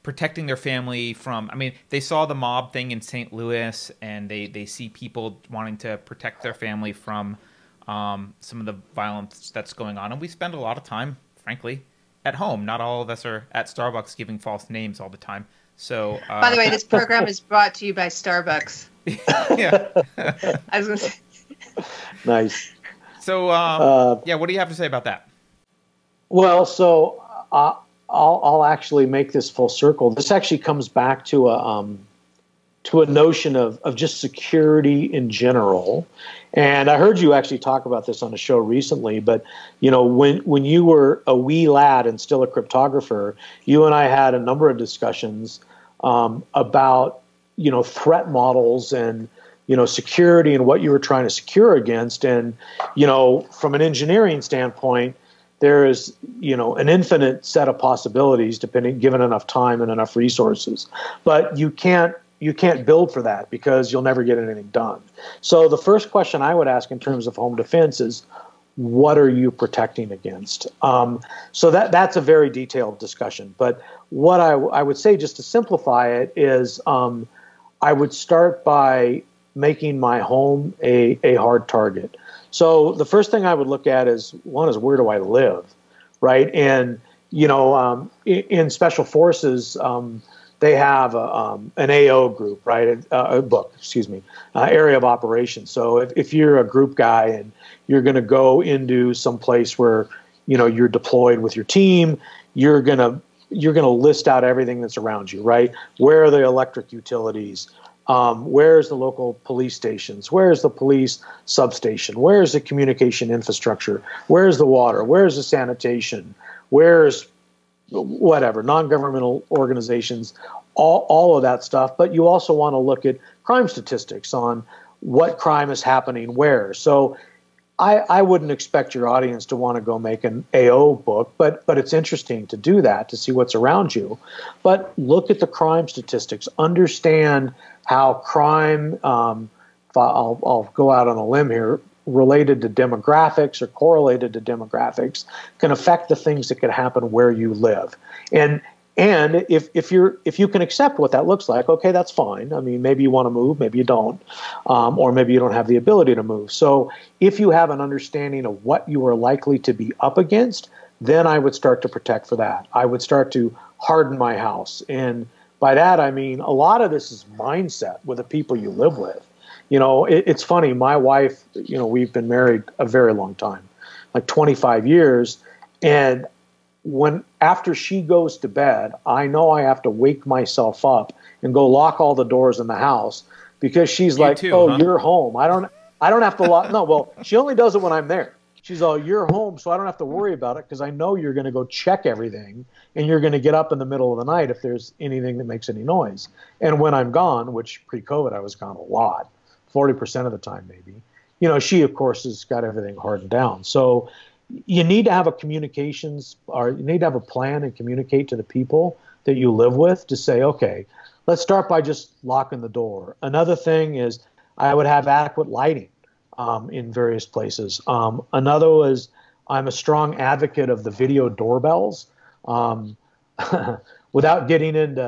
protecting their family from, I mean, they saw the mob thing in St. Louis, and they see people wanting to protect their family from some of the violence that's going on. And we spend a lot of time, frankly, at home. Not all of us are at Starbucks giving false names all the time. So, by the way, this program is brought to you by Starbucks. Yeah. I was going to say. Nice. So, what do you have to say about that? Well, so I'll actually make this full circle. This actually comes back to a notion of just security in general. And I heard you actually talk about this on a show recently, but you know, when you were a wee lad and still a cryptographer, you and I had a number of discussions about, you know, threat models and, you know, security and what you were trying to secure against. And, you know, from an engineering standpoint, there is, you know, an infinite set of possibilities given enough time and enough resources. But you can't build for that because you'll never get anything done. So the first question I would ask in terms of home defense is, what are you protecting against? So that's a very detailed discussion. But what I would say, just to simplify it, is I would start by making my home a hard target. So the first thing I would look at is where do I live, right? And, you know, in Special Forces, they have an AO group, right? Area of Operations. So if you're a group guy and you're going to go into some place where, you know, you're deployed with your team, you're going to list out everything that's around you, right? Where are the electric utilities? Where's the local police stations? Where's the police substation? Where's the communication infrastructure? Where's the water? Where's the sanitation? Where's whatever, non-governmental organizations, all of that stuff. But you also want to look at crime statistics on what crime is happening where. So I wouldn't expect your audience to want to go make an AO book, but it's interesting to do that, to see what's around you. But look at the crime statistics. Understand how crime, I'll go out on a limb here, related to demographics or correlated to demographics, can affect the things that can happen where you live. And if you can accept what that looks like, okay, that's fine. I mean, maybe you want to move, maybe you don't, or maybe you don't have the ability to move. So if you have an understanding of what you are likely to be up against, then I would start to protect for that. I would start to harden my house. And by that, I mean, a lot of this is mindset with the people you live with. You know, it's funny. My wife, you know, we've been married a very long time, like 25 years, and after she goes to bed, I know I have to wake myself up and go lock all the doors in the house because she's you like, too, "Oh, huh? You're home. I don't have to lock." No, well, she only does it when I'm there. She's all, "You're home, so I don't have to worry about it because I know you're going to go check everything and you're going to get up in the middle of the night if there's anything that makes any noise." And when I'm gone, which pre-COVID I was gone a lot, 40% of the time maybe, you know, she of course has got everything hardened down. So you need to have a communications, or you need to have a plan and communicate to the people that you live with to say, okay, let's start by just locking the door. Another thing is I would have adequate lighting. in various places. Another was I'm a strong advocate of the video doorbells. Without getting into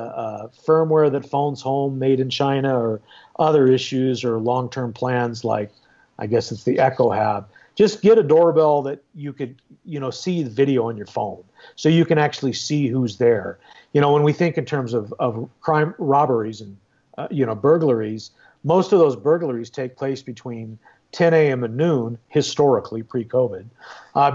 firmware that phones home, made in China, or other issues or long-term plans like, I guess it's the Echo Hab, just get a doorbell that you could, you know, see the video on your phone so you can actually see who's there. You know, when we think in terms of crime, robberies and, you know, burglaries, most of those burglaries take place between 10 a.m. and noon, historically pre-COVID,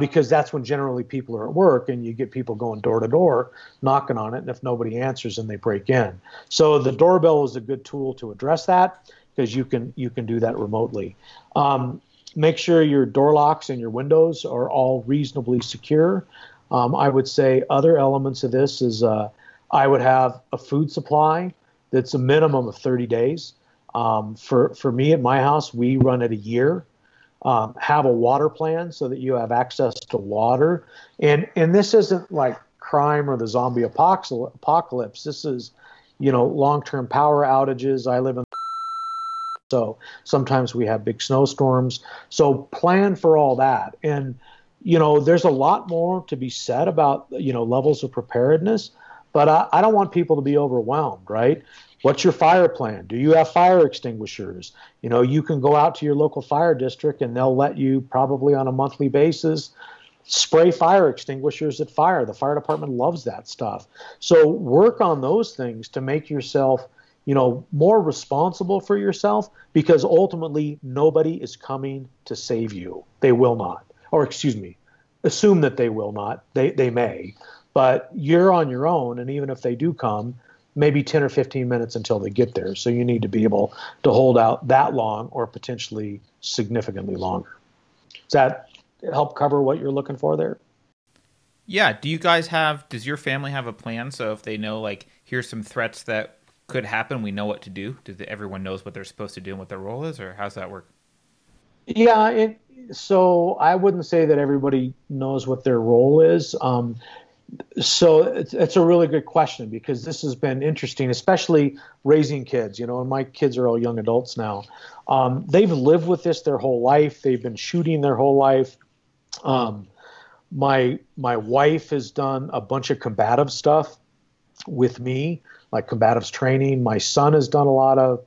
because that's when generally people are at work and you get people going door to door, knocking on it, and if nobody answers, then they break in. So the doorbell is a good tool to address that because you can do that remotely. Make sure your door locks and your windows are all reasonably secure. I would say other elements of this is I would have a food supply that's a minimum of 30 days. For me at my house, we run it a year. Have a water plan so that you have access to water. And this isn't like crime or the zombie apocalypse. This is, you know, long-term power outages. I live in, so sometimes we have big snowstorms. So plan for all that. And, you know, there's a lot more to be said about, you know, levels of preparedness, but I don't want people to be overwhelmed, right? What's your fire plan? Do you have fire extinguishers? You know, you can go out to your local fire district and they'll let you probably on a monthly basis spray fire extinguishers at fire. The fire department loves that stuff. So work on those things to make yourself, you know, more responsible for yourself, because ultimately nobody is coming to save you. They will not, or excuse me, assume that they will not. They may, but you're on your own. And even if they do come, maybe 10 or 15 minutes until they get there. So you need to be able to hold out that long or potentially significantly longer. Does that help cover what you're looking for there? Yeah. Do you guys have, does your family have a plan? So if they know, like, here's some threats that could happen, we know what to do. Does everyone knows what they're supposed to do and what their role is, or how's that work? Yeah. So I wouldn't say that everybody knows what their role is. So it's a really good question, because this has been interesting, especially raising kids, you know, and my kids are all young adults now. They've lived with this their whole life. They've been shooting their whole life. My wife has done a bunch of combative stuff with me, like combatives training. My son has done a lot of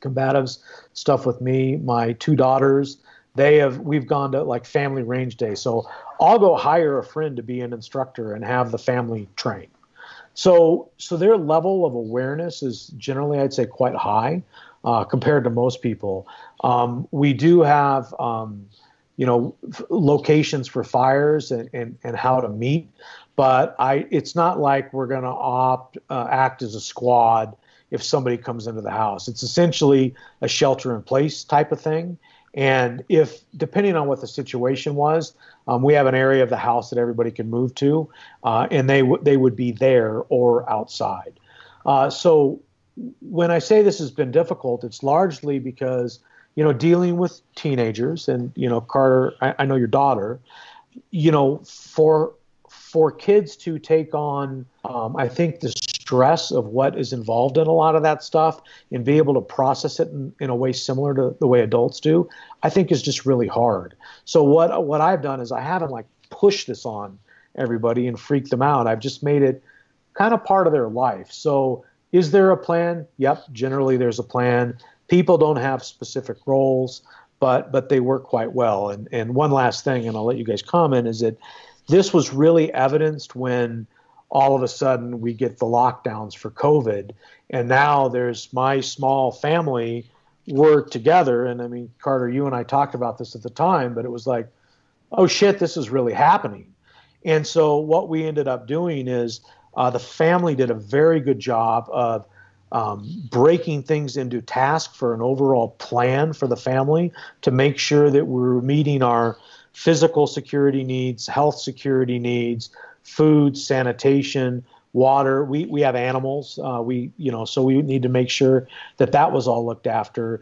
combatives stuff with me. My two daughters, we've gone to like family range day. So I'll go hire a friend to be an instructor and have the family train. So their level of awareness is generally, I'd say, quite high compared to most people. We do have, you know, locations for fires and how to meet, but it's not like we're going to act as a squad if somebody comes into the house. It's essentially a shelter in place type of thing. And if, depending on what the situation was, we have an area of the house that everybody can move to, and they would be there or outside. So when I say this has been difficult, it's largely because, you know, dealing with teenagers and, you know, Carter, I know your daughter, you know, for kids to take on, I think the stress of what is involved in a lot of that stuff and be able to process it in a way similar to the way adults do, I think is just really hard. So what I've done is I haven't like pushed this on everybody and freaked them out. I've just made it kind of part of their life. So is there a plan? Yep. Generally there's a plan. People don't have specific roles, but they work quite well. And one last thing, and I'll let you guys comment, is that this was really evidenced when all of a sudden we get the lockdowns for COVID. And now there's my small family, we're together. And I mean, Carter, you and I talked about this at the time, but it was like, oh shit, this is really happening. And so what we ended up doing is the family did a very good job of breaking things into task for an overall plan for the family to make sure that we're meeting our physical security needs, health security needs, food, sanitation, water. We have animals. So we need to make sure that was all looked after.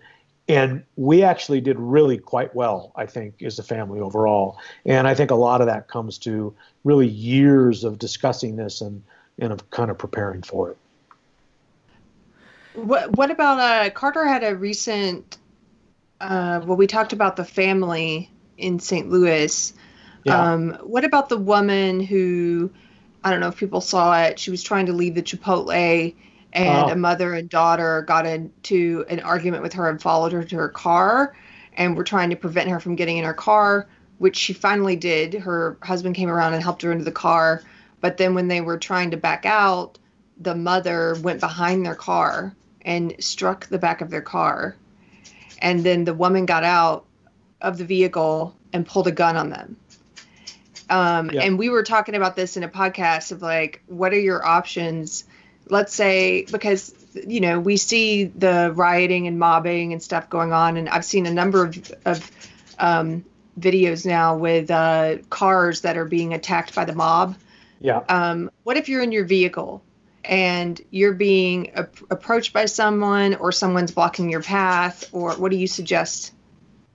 And we actually did really quite well, I think, as a family overall. And I think a lot of that comes to really years of discussing this and of kind of preparing for it. What about Carter had a recent well, we talked about the family in St. Louis. Yeah. What about the woman who, I don't know if people saw it, she was trying to leave the Chipotle and a mother and daughter got into an argument with her and followed her to her car and were trying to prevent her from getting in her car, which she finally did. Her husband came around and helped her into the car. But then when they were trying to back out, the mother went behind their car and struck the back of their car. And then the woman got out of the vehicle and pulled a gun on them. Yeah. And we were talking about this in a podcast of like, what are your options? Let's say, because, you know, we see the rioting and mobbing and stuff going on. And I've seen a number of videos now with cars that are being attacked by the mob. Yeah. What if you're in your vehicle and you're being approached by someone or someone's blocking your path? Or what do you suggest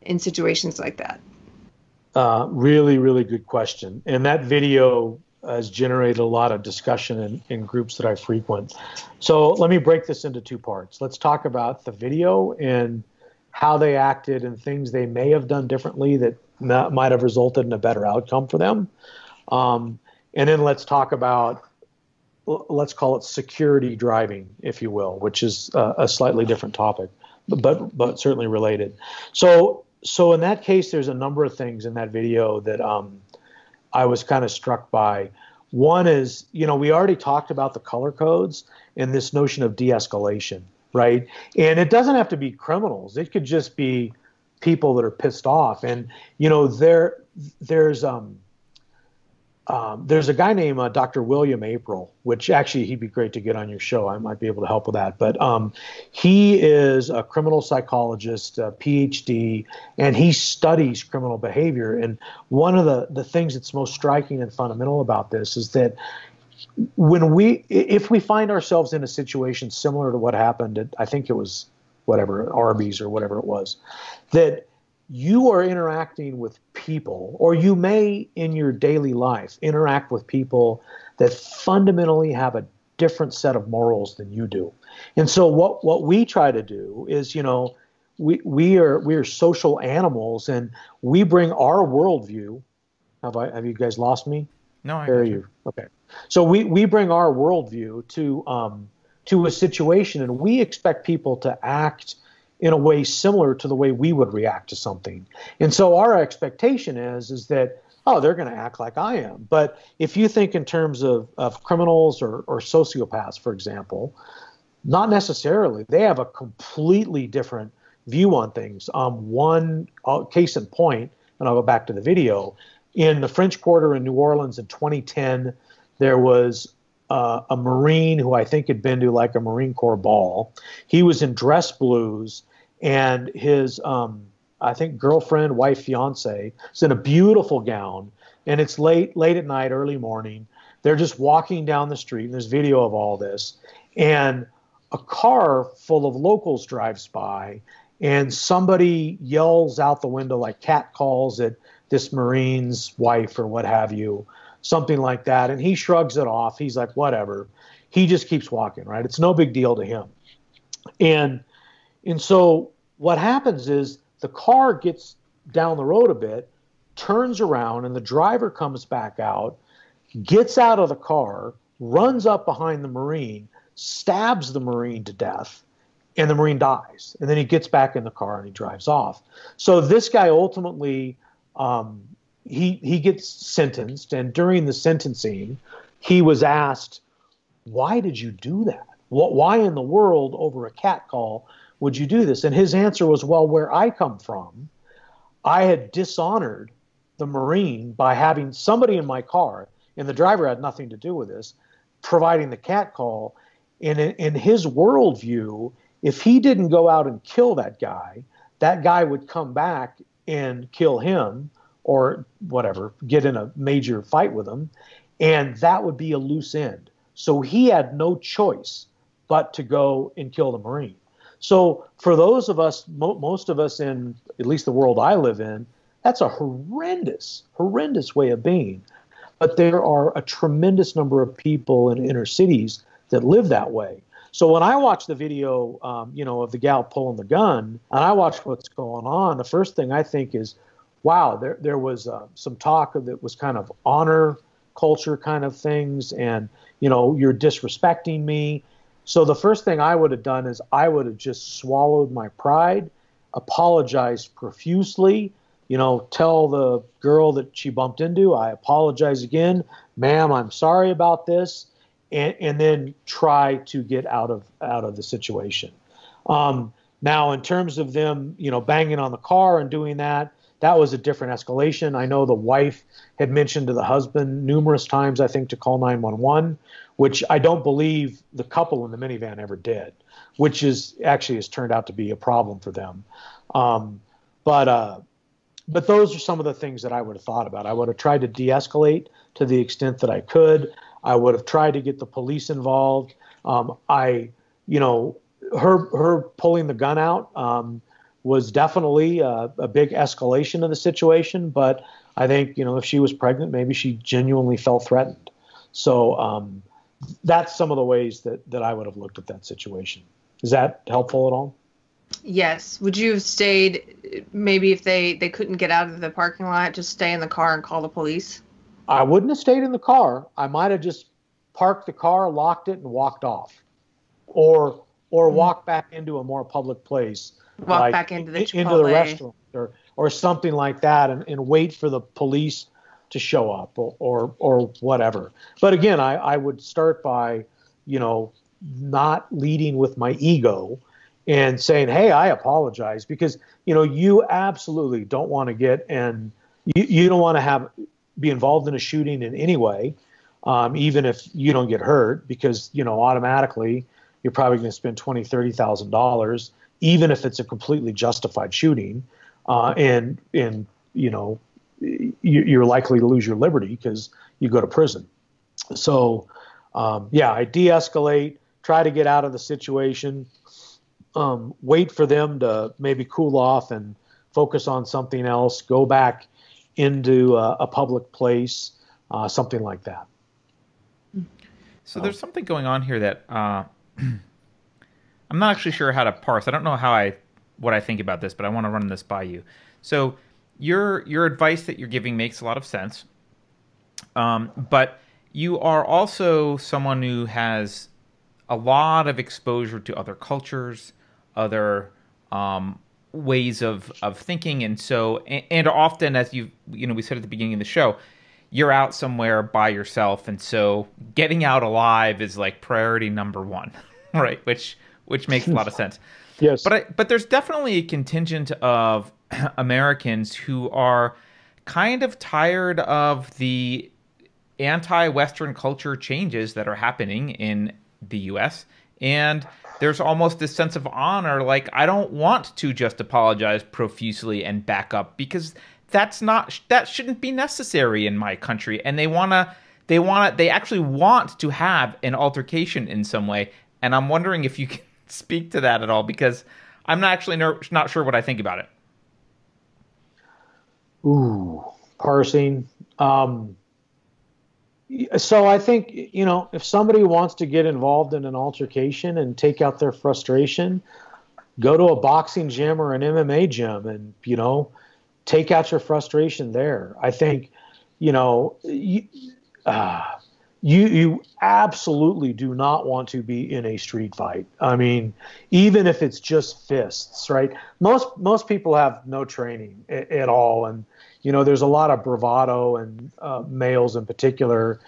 in situations like that? Really, really good question. And that video has generated a lot of discussion in groups that I frequent. So let me break this into two parts. Let's talk about the video and how they acted and things they may have done differently that might have resulted in a better outcome for them. And then let's talk about, let's call it security driving, if you will, which is a slightly different topic, but certainly related. So in that case, there's a number of things in that video that I was kind of struck by. One is, you know, we already talked about the color codes and this notion of de-escalation, right? And it doesn't have to be criminals. It could just be people that are pissed off. And, you know, there's a guy named Dr. William April, which actually he'd be great to get on your show. I might be able to help with that. But he is a criminal psychologist, a PhD, and he studies criminal behavior. And one of the things that's most striking and fundamental about this is that if we find ourselves in a situation similar to what happened at, I think it was whatever, Arby's or whatever it was, that you are interacting with people, or you may in your daily life interact with people that fundamentally have a different set of morals than you do. And so what we try to do is, you know, we are social animals, and we bring our worldview. Have you guys lost me? No, I hear you. Okay. So we bring our worldview to a situation, and we expect people to act in a way similar to the way we would react to something. And so our expectation is that, oh, they're going to act like I am. But if you think in terms of criminals or sociopaths, for example, not necessarily. They have a completely different view on things. One case in point, and I'll go back to the video, in the French Quarter in New Orleans in 2010, there was a Marine who I think had been to like a Marine Corps ball. He was in dress blues. And his, I think, girlfriend, wife, fiance, is in a beautiful gown. And it's late at night, early morning. They're just walking down the street. And there's video of all this. And a car full of locals drives by. And somebody yells out the window, like catcalls at this Marine's wife or what have you, something like that. And he shrugs it off. He's like, whatever. He just keeps walking, right? It's no big deal to him. And so what happens is the car gets down the road a bit, turns around, and the driver comes back out, gets out of the car, runs up behind the Marine, stabs the Marine to death, and the Marine dies. And then he gets back in the car and he drives off. So this guy ultimately, he gets sentenced. And during the sentencing, he was asked, why did you do that? Why in the world over a catcall would you do this? And his answer was, well, where I come from, I had dishonored the Marine by having somebody in my car, and the driver had nothing to do with this, providing the catcall. And in his worldview, if he didn't go out and kill that guy would come back and kill him or whatever, get in a major fight with him, and that would be a loose end. So he had no choice but to go and kill the Marine. So for those of us, most of us in at least the world I live in, that's a horrendous, horrendous way of being. But there are a tremendous number of people in inner cities that live that way. So when I watched the video, of the gal pulling the gun, and I watched what's going on, the first thing I think is, wow, there was some talk that was kind of honor culture kind of things, and, you're disrespecting me. So the first thing I would have done is I would have just swallowed my pride, apologized profusely, tell the girl that she bumped into, I apologize again, ma'am, I'm sorry about this, and then try to get out of the situation. Now, in terms of them, banging on the car and doing that, that was a different escalation. I know the wife had mentioned to the husband numerous times, I think, to call 911, which I don't believe the couple in the minivan ever did, which is actually has turned out to be a problem for them. But those are some of the things that I would have thought about. I would have tried to de-escalate to the extent that I could. I would have tried to get the police involved. Her pulling the gun out, was definitely a big escalation of the situation. But I think, if she was pregnant, maybe she genuinely felt threatened. So that's some of the ways that I would have looked at that situation. Is that helpful at all? Yes. Would you have stayed, maybe if they couldn't get out of the parking lot, just stay in the car and call the police? I wouldn't have stayed in the car. I might have just parked the car, locked it, and walked off. Or walked back into a more public place. Walk like back into the Chipotle. Into the restaurant or something like that, and wait for the police to show up or whatever. But again, I would start by, not leading with my ego and saying, hey, I apologize, because, you absolutely don't want to get in, you don't want to be involved in a shooting in any way, even if you don't get hurt, because, automatically you're probably going to spend $20,000, $30,000, even if it's a completely justified shooting, and you're likely to lose your liberty because you go to prison. So, I de-escalate, try to get out of the situation, wait for them to maybe cool off and focus on something else, go back into a public place, something like that. So there's something going on here that I'm not actually sure how to parse. I don't know what I think about this, but I want to run this by you. So your advice that you're giving makes a lot of sense, but you are also someone who has a lot of exposure to other cultures, other ways of thinking, and so and often, as we said at the beginning of the show, you're out somewhere by yourself, and so getting out alive is like priority number one, right? Which makes a lot of sense. Yes. But there's definitely a contingent of Americans who are kind of tired of the anti-Western culture changes that are happening in the U.S. And there's almost this sense of honor, like, I don't want to just apologize profusely and back up, because that shouldn't be necessary in my country. And they actually want to have an altercation in some way. And I'm wondering if you can speak to that at all, because I'm not actually not sure what I think about it. Ooh, parsing. So I think, if somebody wants to get involved in an altercation and take out their frustration, go to a boxing gym or an MMA gym and, take out your frustration there. I think, you absolutely do not want to be in a street fight. I mean, even if it's just fists, right? Most people have no training at all. And, there's a lot of bravado, and males in particular,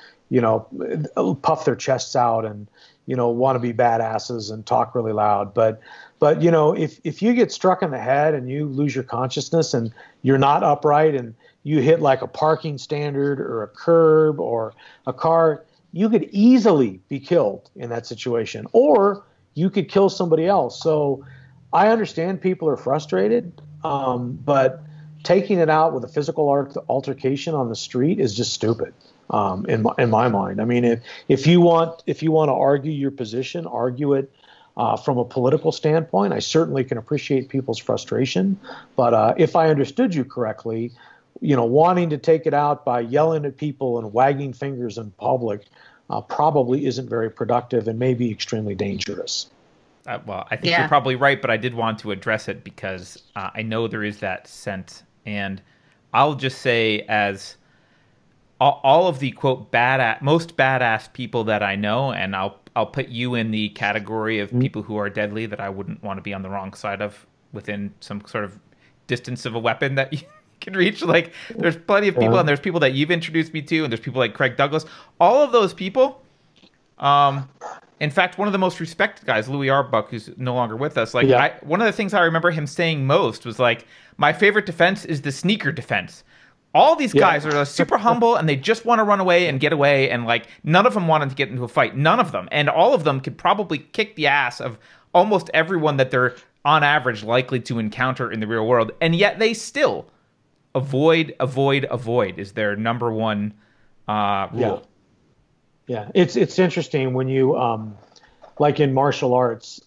puff their chests out and, want to be badasses and talk really loud. But if you get struck in the head and you lose your consciousness and you're not upright and you hit like a parking standard or a curb or a car, you could easily be killed in that situation, or you could kill somebody else. So I understand people are frustrated, but taking it out with a physical altercation on the street is just stupid, in my mind. I mean, if you want to argue your position, argue it. From a political standpoint, I certainly can appreciate people's frustration, but if I understood you correctly, you know, wanting to take it out by yelling at people and wagging fingers in public probably isn't very productive and may be extremely dangerous. Well, I think you're probably right, but I did want to address it because I know there is that sense. And I'll just say, as all of the, quote, most badass people that I know, and I'll put you in the category of people who are deadly that I wouldn't want to be on the wrong side of within some sort of distance of a weapon that you can reach. Like, there's plenty of people, and there's people that you've introduced me to, and there's people like Craig Douglas. All of those people, in fact, one of the most respected guys, Louis Arbuckle, who's no longer with us, like, one of the things I remember him saying most was, like, my favorite defense is the sneaker defense. All these guys are super humble, and they just want to run away and get away, and, like, none of them wanted to get into a fight. None of them. And all of them could probably kick the ass of almost everyone that they're, on average, likely to encounter in the real world. And yet they still avoid is their number one rule. Yeah, it's interesting when you, like in martial arts,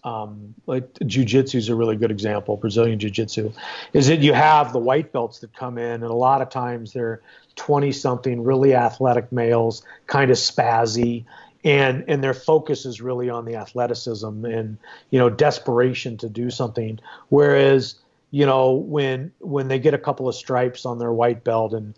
like jiu-jitsu is a really good example, Brazilian jiu-jitsu, is that you have the white belts that come in, and a lot of times they're 20-something, really athletic males, kind of spazzy, and their focus is really on the athleticism and, you know, desperation to do something. Whereas, you know, when they get a couple of stripes on their white belt, and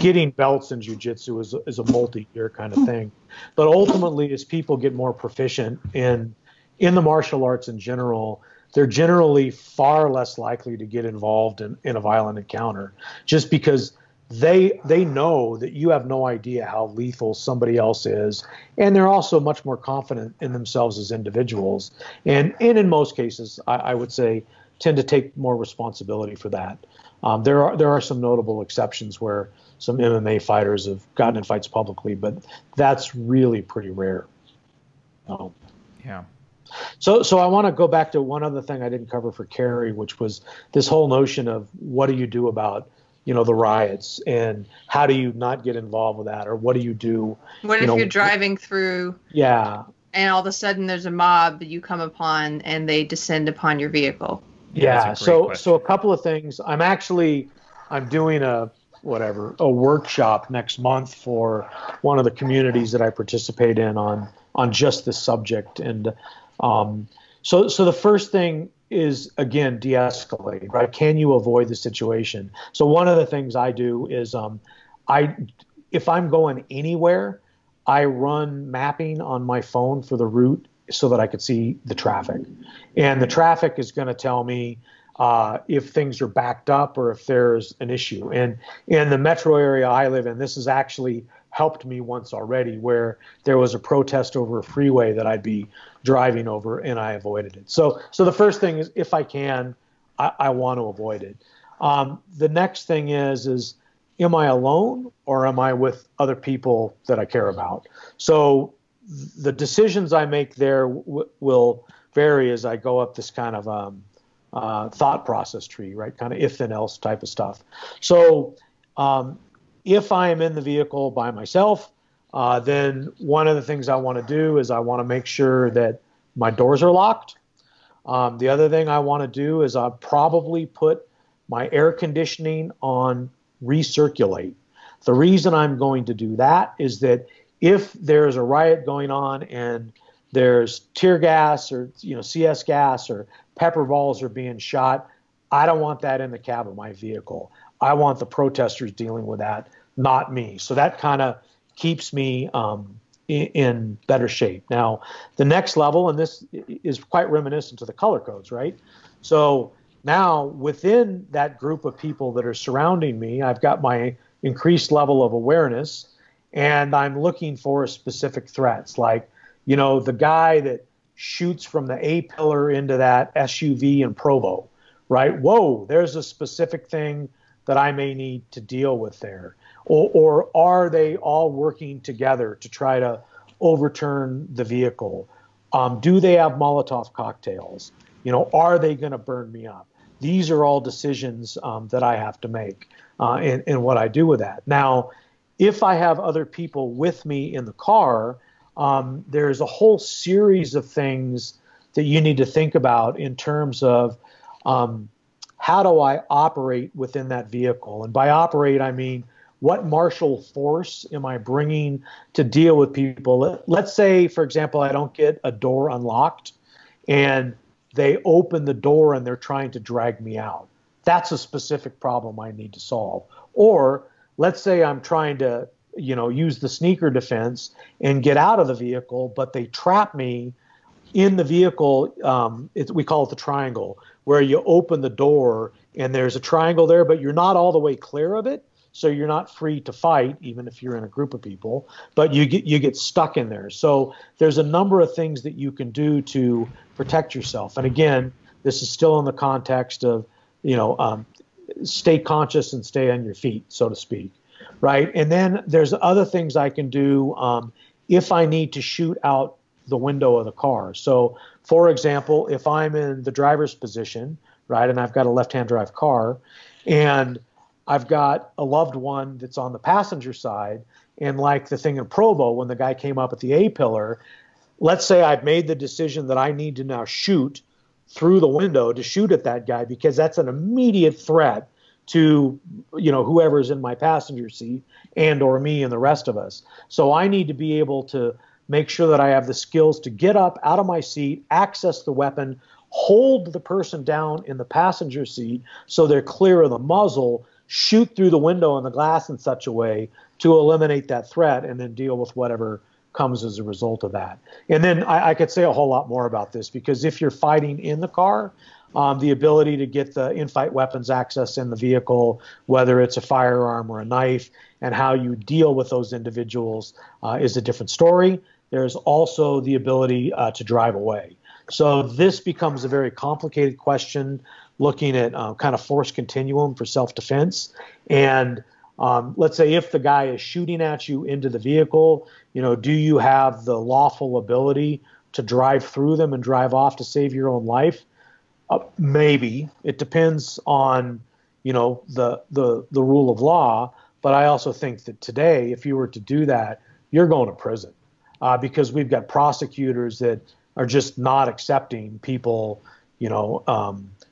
getting belts in jiu-jitsu is a multi-year kind of thing. But ultimately, as people get more proficient in the martial arts in general, they're generally far less likely to get involved in a violent encounter, just because they know that you have no idea how lethal somebody else is, and they're also much more confident in themselves as individuals. And in most cases, I would say, tend to take more responsibility for that. There are some notable exceptions where some MMA fighters have gotten in fights publicly, but that's really pretty rare. So I want to go back to one other thing I didn't cover for Carrie, which was this whole notion of what do you do about, you know, the riots, and how do you not get involved with that, or what do you do? What if you're driving through? Yeah. And all of a sudden there's a mob that you come upon, and they descend upon your vehicle. Yeah. So a couple of things. I'm doing a workshop next month for one of the communities that I participate in on just this subject. And so the first thing is, again, de-escalate, right? Can you avoid the situation? So one of the things I do is, if I'm going anywhere, I run mapping on my phone for the route so that I could see the traffic. And the traffic is going to tell me if things are backed up or if there's an issue. And in the metro area I live in, this has actually helped me once already, where there was a protest over a freeway that I'd be driving over, and I avoided it. So the first thing is, if I can, I want to avoid it. The next thing is am I alone, or am I with other people that I care about? So the decisions I make there will vary as I go up this kind of thought process tree, right? Kind of if then else type of stuff. So if I am in the vehicle by myself, then one of the things I want to do is I want to make sure that my doors are locked. The other thing I want to do is I'll probably put my air conditioning on recirculate. The reason I'm going to do that is that if there's a riot going on and there's tear gas or, you know, CS gas or pepper balls are being shot, I don't want that in the cab of my vehicle. I want the protesters dealing with that, not me. So that kind of keeps me in better shape. Now, the next level, and this is quite reminiscent to the color codes, right? So now within that group of people that are surrounding me, I've got my increased level of awareness, and I'm looking for specific threats, like, you know, the guy that shoots from the A pillar into that SUV in Provo, right? Whoa, there's a specific thing that I may need to deal with there. Or are they all working together to try to overturn the vehicle? Do they have Molotov cocktails? You know, are they going to burn me up? These are all decisions that I have to make in what I do with that. Now, if I have other people with me in the car, there's a whole series of things that you need to think about in terms of how do I operate within that vehicle? And by operate, I mean, what martial force am I bringing to deal with people? Let's say, for example, I don't get a door unlocked and they open the door and they're trying to drag me out. That's a specific problem I need to solve. Or let's say I'm trying to, you know, use the sneaker defense and get out of the vehicle, but they trap me in the vehicle. We call it the triangle, where you open the door and there's a triangle there, but you're not all the way clear of it. So you're not free to fight, even if you're in a group of people, but you get stuck in there. So there's a number of things that you can do to protect yourself. And again, this is still in the context of, you know, stay conscious and stay on your feet, so to speak, right? And then there's other things I can do if I need to shoot out the window of the car. So, for example, if I'm in the driver's position, right, and I've got a left-hand drive car, and I've got a loved one that's on the passenger side, and like the thing in Provo when the guy came up at the A-pillar, let's say I've made the decision that I need to now shoot through the window to shoot at that guy because that's an immediate threat to, you know, whoever's in my passenger seat and or me and the rest of us. So I need to be able to make sure that I have the skills to get up out of my seat, access the weapon, hold the person down in the passenger seat so they're clear of the muzzle, shoot through the window and the glass in such a way to eliminate that threat, and then deal with whatever comes as a result of that. And then I could say a whole lot more about this, because if you're fighting in the car, the ability to get the in-fight weapons access in the vehicle, whether it's a firearm or a knife, and how you deal with those individuals is a different story. There's also the ability to drive away. So this becomes a very complicated question, looking at kind of force continuum for self-defense. And let's say if the guy is shooting at you into the vehicle, you know, do you have the lawful ability to drive through them and drive off to save your own life? Maybe. It depends on, you know, the rule of law. But I also think that today, if you were to do that, you're going to prison because we've got prosecutors that are just not accepting people, you know,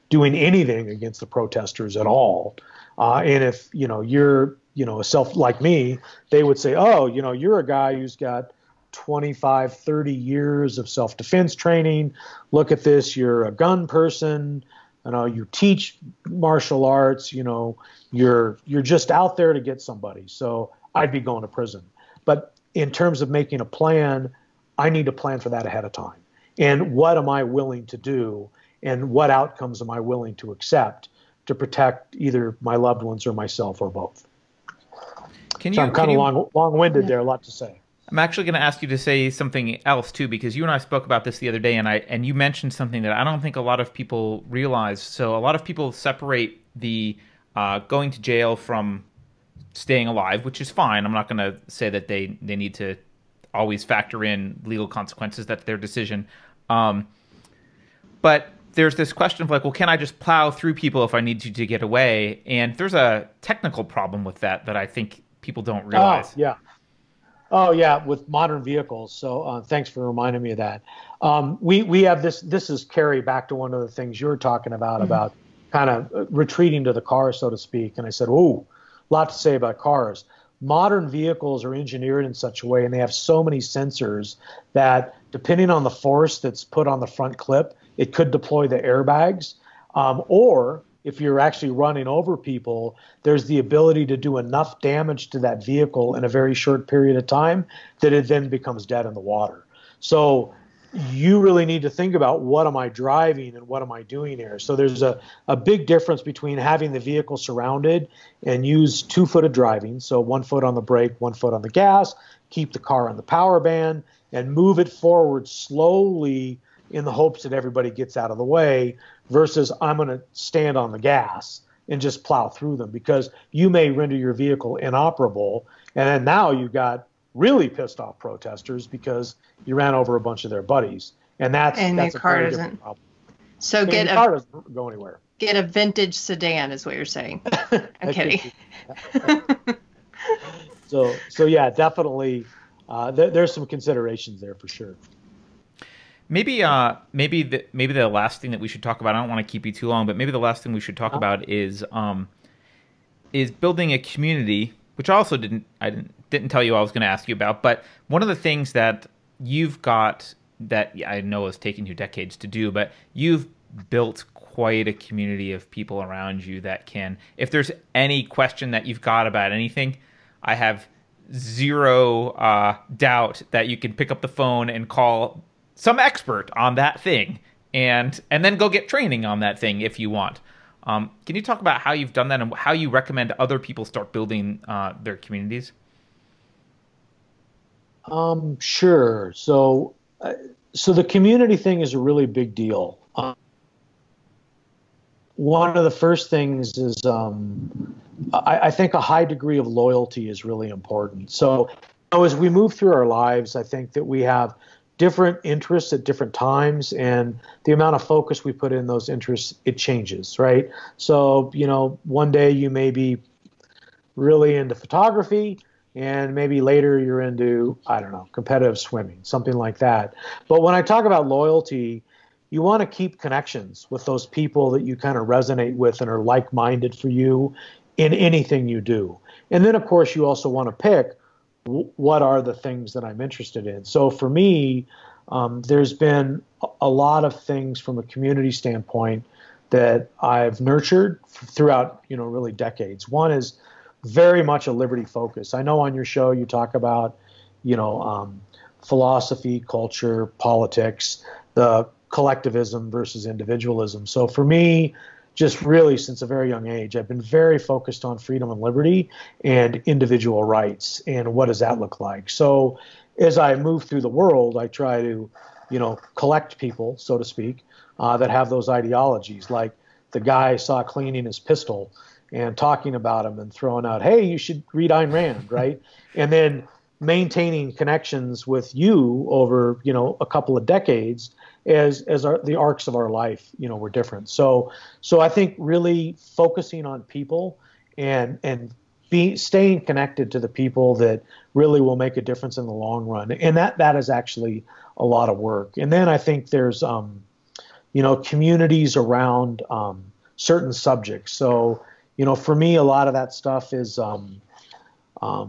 doing anything against the protesters at all. And if, you know, you're, you know, a self like me, they would say, oh, you know, you're a guy who's got 25, 30 years of self-defense training. Look at this. You're a gun person. You know, you teach martial arts, you know, you're just out there to get somebody. So I'd be going to prison. But in terms of making a plan, I need to plan for that ahead of time. And what am I willing to do? And what outcomes am I willing to accept to protect either my loved ones or myself or both? I'm kind of long-winded there, a lot to say. I'm actually going to ask you to say something else too, because you and I spoke about this the other day, and you mentioned something that I don't think a lot of people realize. So a lot of people separate the going to jail from staying alive, which is fine. I'm not going to say that they need to always factor in legal consequences. That's their decision. But there's this question of like, well, can I just plow through people if I need to get away? And there's a technical problem with that I think people don't realize. Oh yeah, with modern vehicles. So thanks for reminding me of that. We have this. This is Carrie, back to one of the things you were talking about kind of retreating to the car, so to speak. And I said, oh, a lot to say about cars. Modern vehicles are engineered in such a way, and they have so many sensors that depending on the force that's put on the front clip, it could deploy the airbags. Or if you're actually running over people, there's the ability to do enough damage to that vehicle in a very short period of time that it then becomes dead in the water. So you really need to think about, what am I driving and what am I doing here? So there's a big difference between having the vehicle surrounded and use two-footed driving. So one foot on the brake, one foot on the gas, keep the car on the power band, and move it forward slowly in the hopes that everybody gets out of the way, versus I'm going to stand on the gas and just plow through them, because you may render your vehicle inoperable. And then now you've got really pissed off protesters because you ran over a bunch of their buddies. And that's a very different problem. So get car doesn't go anywhere. Get a vintage sedan is what you're saying. I'm kidding. So yeah, definitely there's some considerations there for sure. Maybe the last thing that we should talk about, I don't want to keep you too long, but maybe the last thing we should talk about is building a community, which also didn't tell you I was going to ask you about. But one of the things that you've got that I know has taken you decades to do, but you've built quite a community of people around you that can, if there's any question that you've got about anything, I have zero doubt that you can pick up the phone and call some expert on that thing and then go get training on that thing if you want. Can you talk about how you've done that and how you recommend other people start building their communities? Sure. So the community thing is a really big deal. One of the first things is I think a high degree of loyalty is really important. So as we move through our lives, I think that we have different interests at different times, and the amount of focus we put in those interests, it changes, right? So, one day you may be really into photography, and maybe later you're into, I don't know, competitive swimming, something like that. But when I talk about loyalty, you want to keep connections with those people that you kind of resonate with and are like-minded for you in anything you do. And then, of course, you also want to pick what are the things that I'm interested in. So for me, there's been a lot of things from a community standpoint that I've nurtured throughout, really decades. One is very much a liberty focus. I know on your show you talk about, philosophy, culture, politics, the collectivism versus individualism. So for me, just really since a very young age, I've been very focused on freedom and liberty and individual rights and what does that look like. So as I move through the world, I try to, collect people, so to speak, that have those ideologies. Like the guy I saw cleaning his pistol and talking about him and throwing out, hey, you should read Ayn Rand, right? And then maintaining connections with you over, a couple of decades as the arcs of our life, were different. So I think really focusing on people and staying connected to the people that really will make a difference in the long run. And that is actually a lot of work. And then I think there's, communities around certain subjects. So, for me, a lot of that stuff is, a lot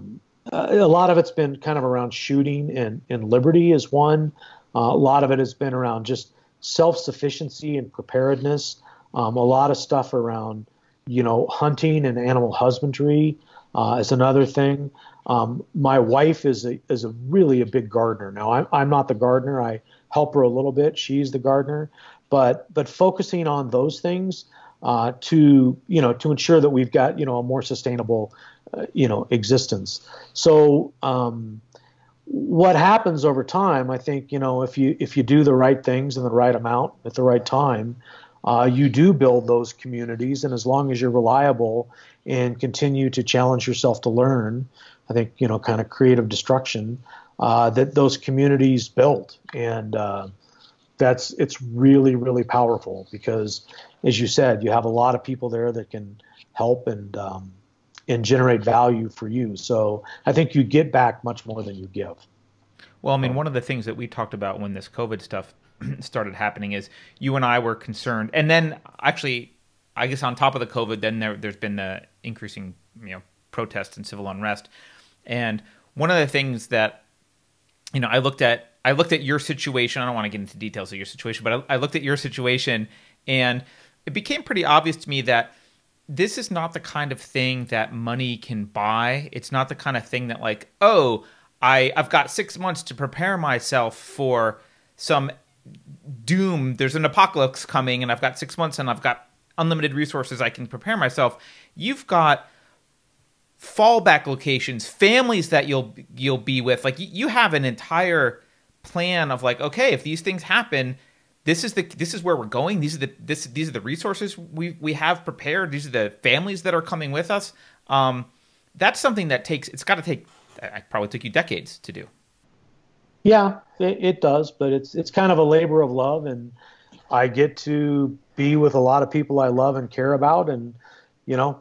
of it's been kind of around shooting and liberty is one. A lot of it has been around just self-sufficiency and preparedness. A lot of stuff around, hunting and animal husbandry is another thing. My wife is really a big gardener. Now, I'm not the gardener. I help her a little bit. She's the gardener. But focusing on those things to ensure that we've got, a more sustainable, existence. So what happens over time, I think, if you do the right things in the right amount at the right time, you do build those communities. And as long as you're reliable and continue to challenge yourself to learn, I think, kind of creative destruction, that those communities build. And it's really, really powerful because, as you said, you have a lot of people there that can help and generate value for you. So I think you get back much more than you give. Well, I mean, one of the things that we talked about when this COVID stuff started happening is you and I were concerned. And then actually, I guess on top of the COVID, then there's been the increasing, protests and civil unrest. And one of the things that, I looked at your situation. I don't want to get into details of your situation, but I looked at your situation and it became pretty obvious to me that this is not the kind of thing that money can buy. It's not the kind of thing that like, oh, I've got 6 months to prepare myself for some doom. There's an apocalypse coming and I've got 6 months and I've got unlimited resources. I can prepare myself. You've got fallback locations, families that you'll be with. Like you have an entire plan of like, okay, if these things happen, this is where we're going. These are the resources we have prepared. These are the families that are coming with us. That's something that probably took you decades to do. Yeah, it does, but it's kind of a labor of love, and I get to be with a lot of people I love and care about, and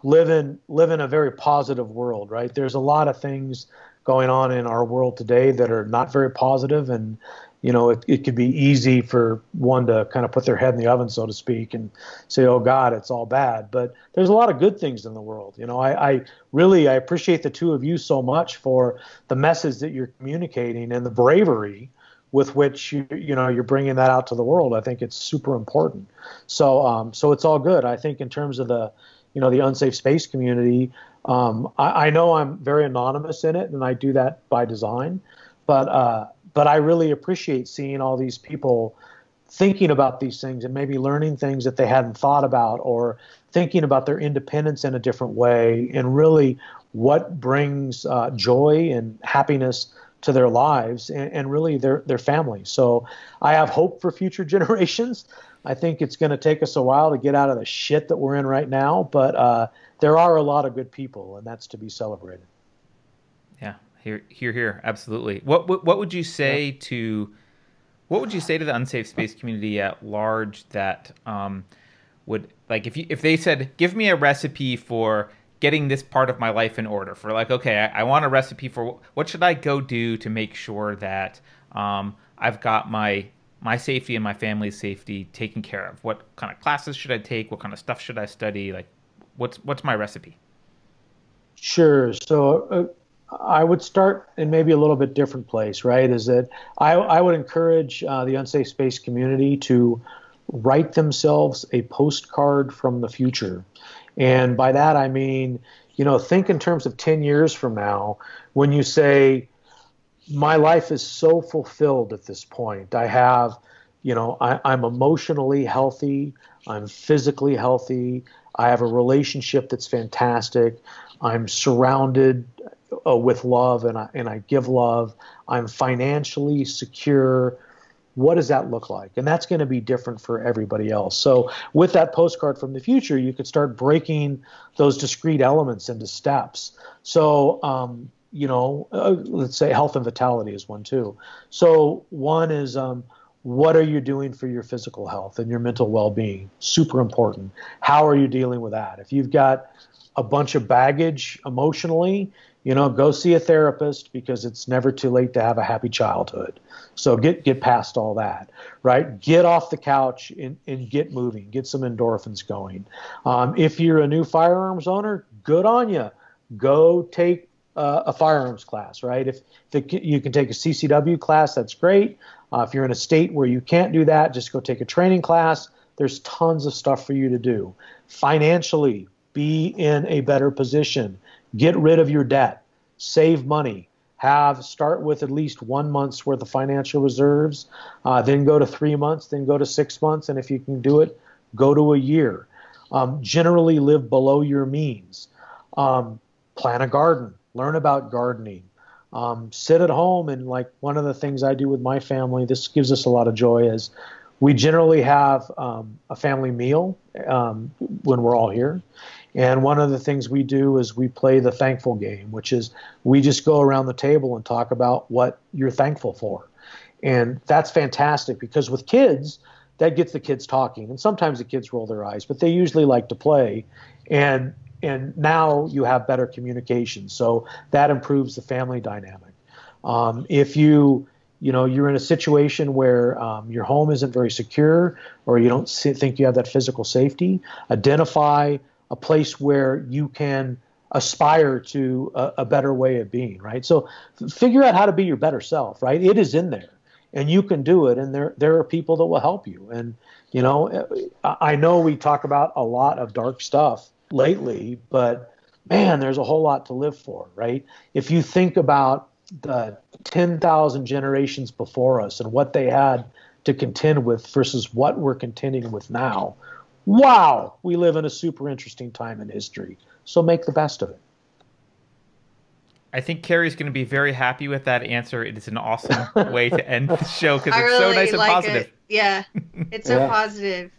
live in a very positive world, right? There's a lot of things going on in our world today that are not very positive, and you know, it could be easy for one to kind of put their head in the oven, so to speak, and say, oh, God, it's all bad. But there's a lot of good things in the world. You know, I really appreciate the two of you so much for the message that you're communicating and the bravery with which, you're bringing that out to the world. I think it's super important. So it's all good. I think in terms of the, you know, the unsafe space community, I know I'm very anonymous in it, and I do that by design. But I really appreciate seeing all these people thinking about these things and maybe learning things that they hadn't thought about, or thinking about their independence in a different way, and really what brings joy and happiness to their lives and really their family. So I have hope for future generations. I think it's going to take us a while to get out of the shit that we're in right now, but there are a lot of good people, and that's to be celebrated. Yeah. Here, absolutely. What would you say to the unsafe space community at large that would, like, if they said, give me a recipe for getting this part of my life in order, for like, okay, I want a recipe for what should I go do to make sure that I've got my safety and my family's safety taken care of? What kind of classes should I take? What kind of stuff should I study? Like, what's my recipe? Sure. So I would start in maybe a little bit different place, right? Is that I would encourage the unsafe space community to write themselves a postcard from the future. And by that, I mean, you know, think in terms of 10 years from now, when you say, my life is so fulfilled at this point. I have, you know, I'm emotionally healthy. I'm physically healthy. I have a relationship that's fantastic. I'm surrounded with love, and I give love. I'm financially secure. What does that look like? And that's going to be different for everybody else. So with that postcard from the future, you could start breaking those discrete elements into steps. So, let's say health and vitality is one too. So one is, what are you doing for your physical health and your mental well-being? Super important. How are you dealing with that? If you've got a bunch of baggage emotionally, you know, go see a therapist, because it's never too late to have a happy childhood. So get past all that, right? Get off the couch and get moving. Get some endorphins going. If you're a new firearms owner, good on you. Go take a firearms class, right? If you can take a CCW class, that's great. If you're in a state where you can't do that, just go take a training class. There's tons of stuff for you to do. Financially, be in a better position. Get rid of your debt, save money, start with at least 1 month's worth of financial reserves, then go to 3 months, then go to 6 months, and if you can do it, go to a year. Generally live below your means. Plant a garden, learn about gardening, sit at home, and like one of the things I do with my family, this gives us a lot of joy, is we generally have a family meal when we're all here. And one of the things we do is we play the thankful game, which is we just go around the table and talk about what you're thankful for. And that's fantastic, because with kids, that gets the kids talking. And sometimes the kids roll their eyes, but they usually like to play. And now you have better communication. So that improves the family dynamic. If you're in a situation where your home isn't very secure, or you don't think you have that physical safety, identify a place where you can aspire to a better way of being, right? So figure out how to be your better self, right? It is in there, and you can do it, and there are people that will help you. And, you know, I know we talk about a lot of dark stuff lately, but, man, there's a whole lot to live for, right? If you think about the 10,000 generations before us and what they had to contend with versus what we're contending with now, wow, we live in a super interesting time in history. So make the best of it. I think Carrie's going to be very happy with that answer. It is an awesome way to end the show, because it's really so nice and like positive. Yeah, it's so positive.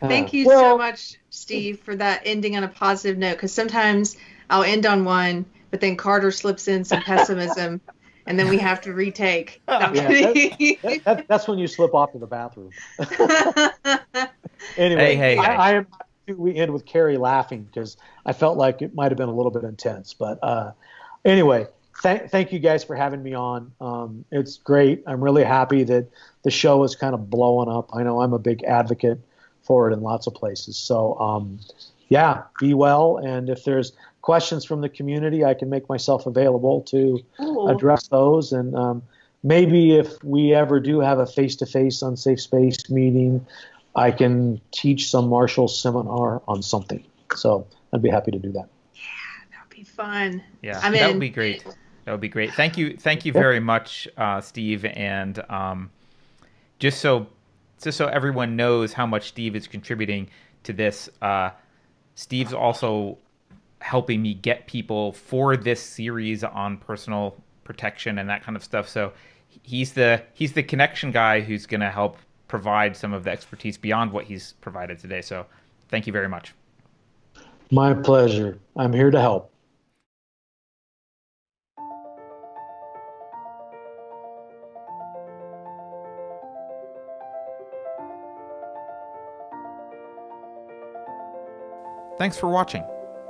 Thank you so much, Steve, for that ending on a positive note, because sometimes I'll end on one, but then Carter slips in some pessimism. And then we have to retake. That's when you slip off to the bathroom. Anyway, we end with Carrie laughing, because I felt like it might have been a little bit intense. But anyway, thank you guys for having me on. It's great. I'm really happy that the show is kind of blowing up. I know I'm a big advocate for it in lots of places. So, yeah, be well. And if there's questions from the community, I can make myself available to address those. And maybe if we ever do have a face-to-face Unsafe Space meeting, I can teach some martial seminar on something. So I'd be happy to do that. Yeah, that would be fun. Yeah, I mean, that would be great. That would be great. Thank you very much, Steve. And just so everyone knows how much Steve is contributing to this, Steve's also helping me get people for this series on personal protection and that kind of stuff. So he's the connection guy who's going to help provide some of the expertise beyond what he's provided today. So thank you very much. My pleasure. I'm here to help. Thanks for watching.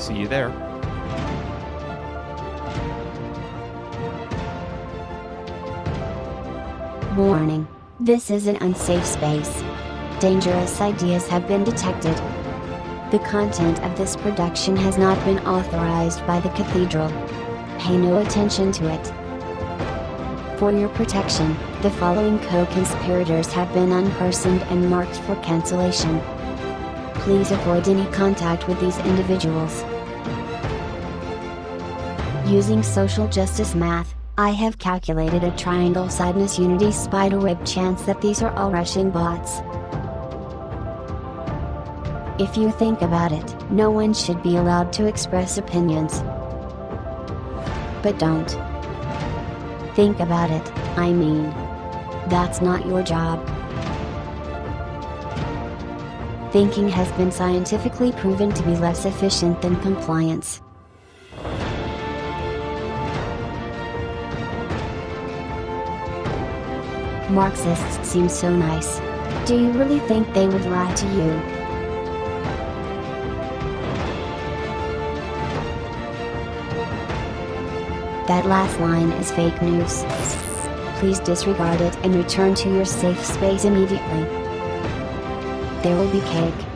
See you there. Warning. This is an unsafe space. Dangerous ideas have been detected. The content of this production has not been authorized by the Cathedral. Pay no attention to it. For your protection, the following co-conspirators have been unpersoned and marked for cancellation. Please avoid any contact with these individuals. Using social justice math, I have calculated a triangle sideness unity spiderweb chance that these are all Russian bots. If you think about it, no one should be allowed to express opinions. But don't. Think about it, I mean. That's not your job. Thinking has been scientifically proven to be less efficient than compliance. Marxists seem so nice. Do you really think they would lie to you? That last line is fake news. Please disregard it and return to your safe space immediately. There will be cake.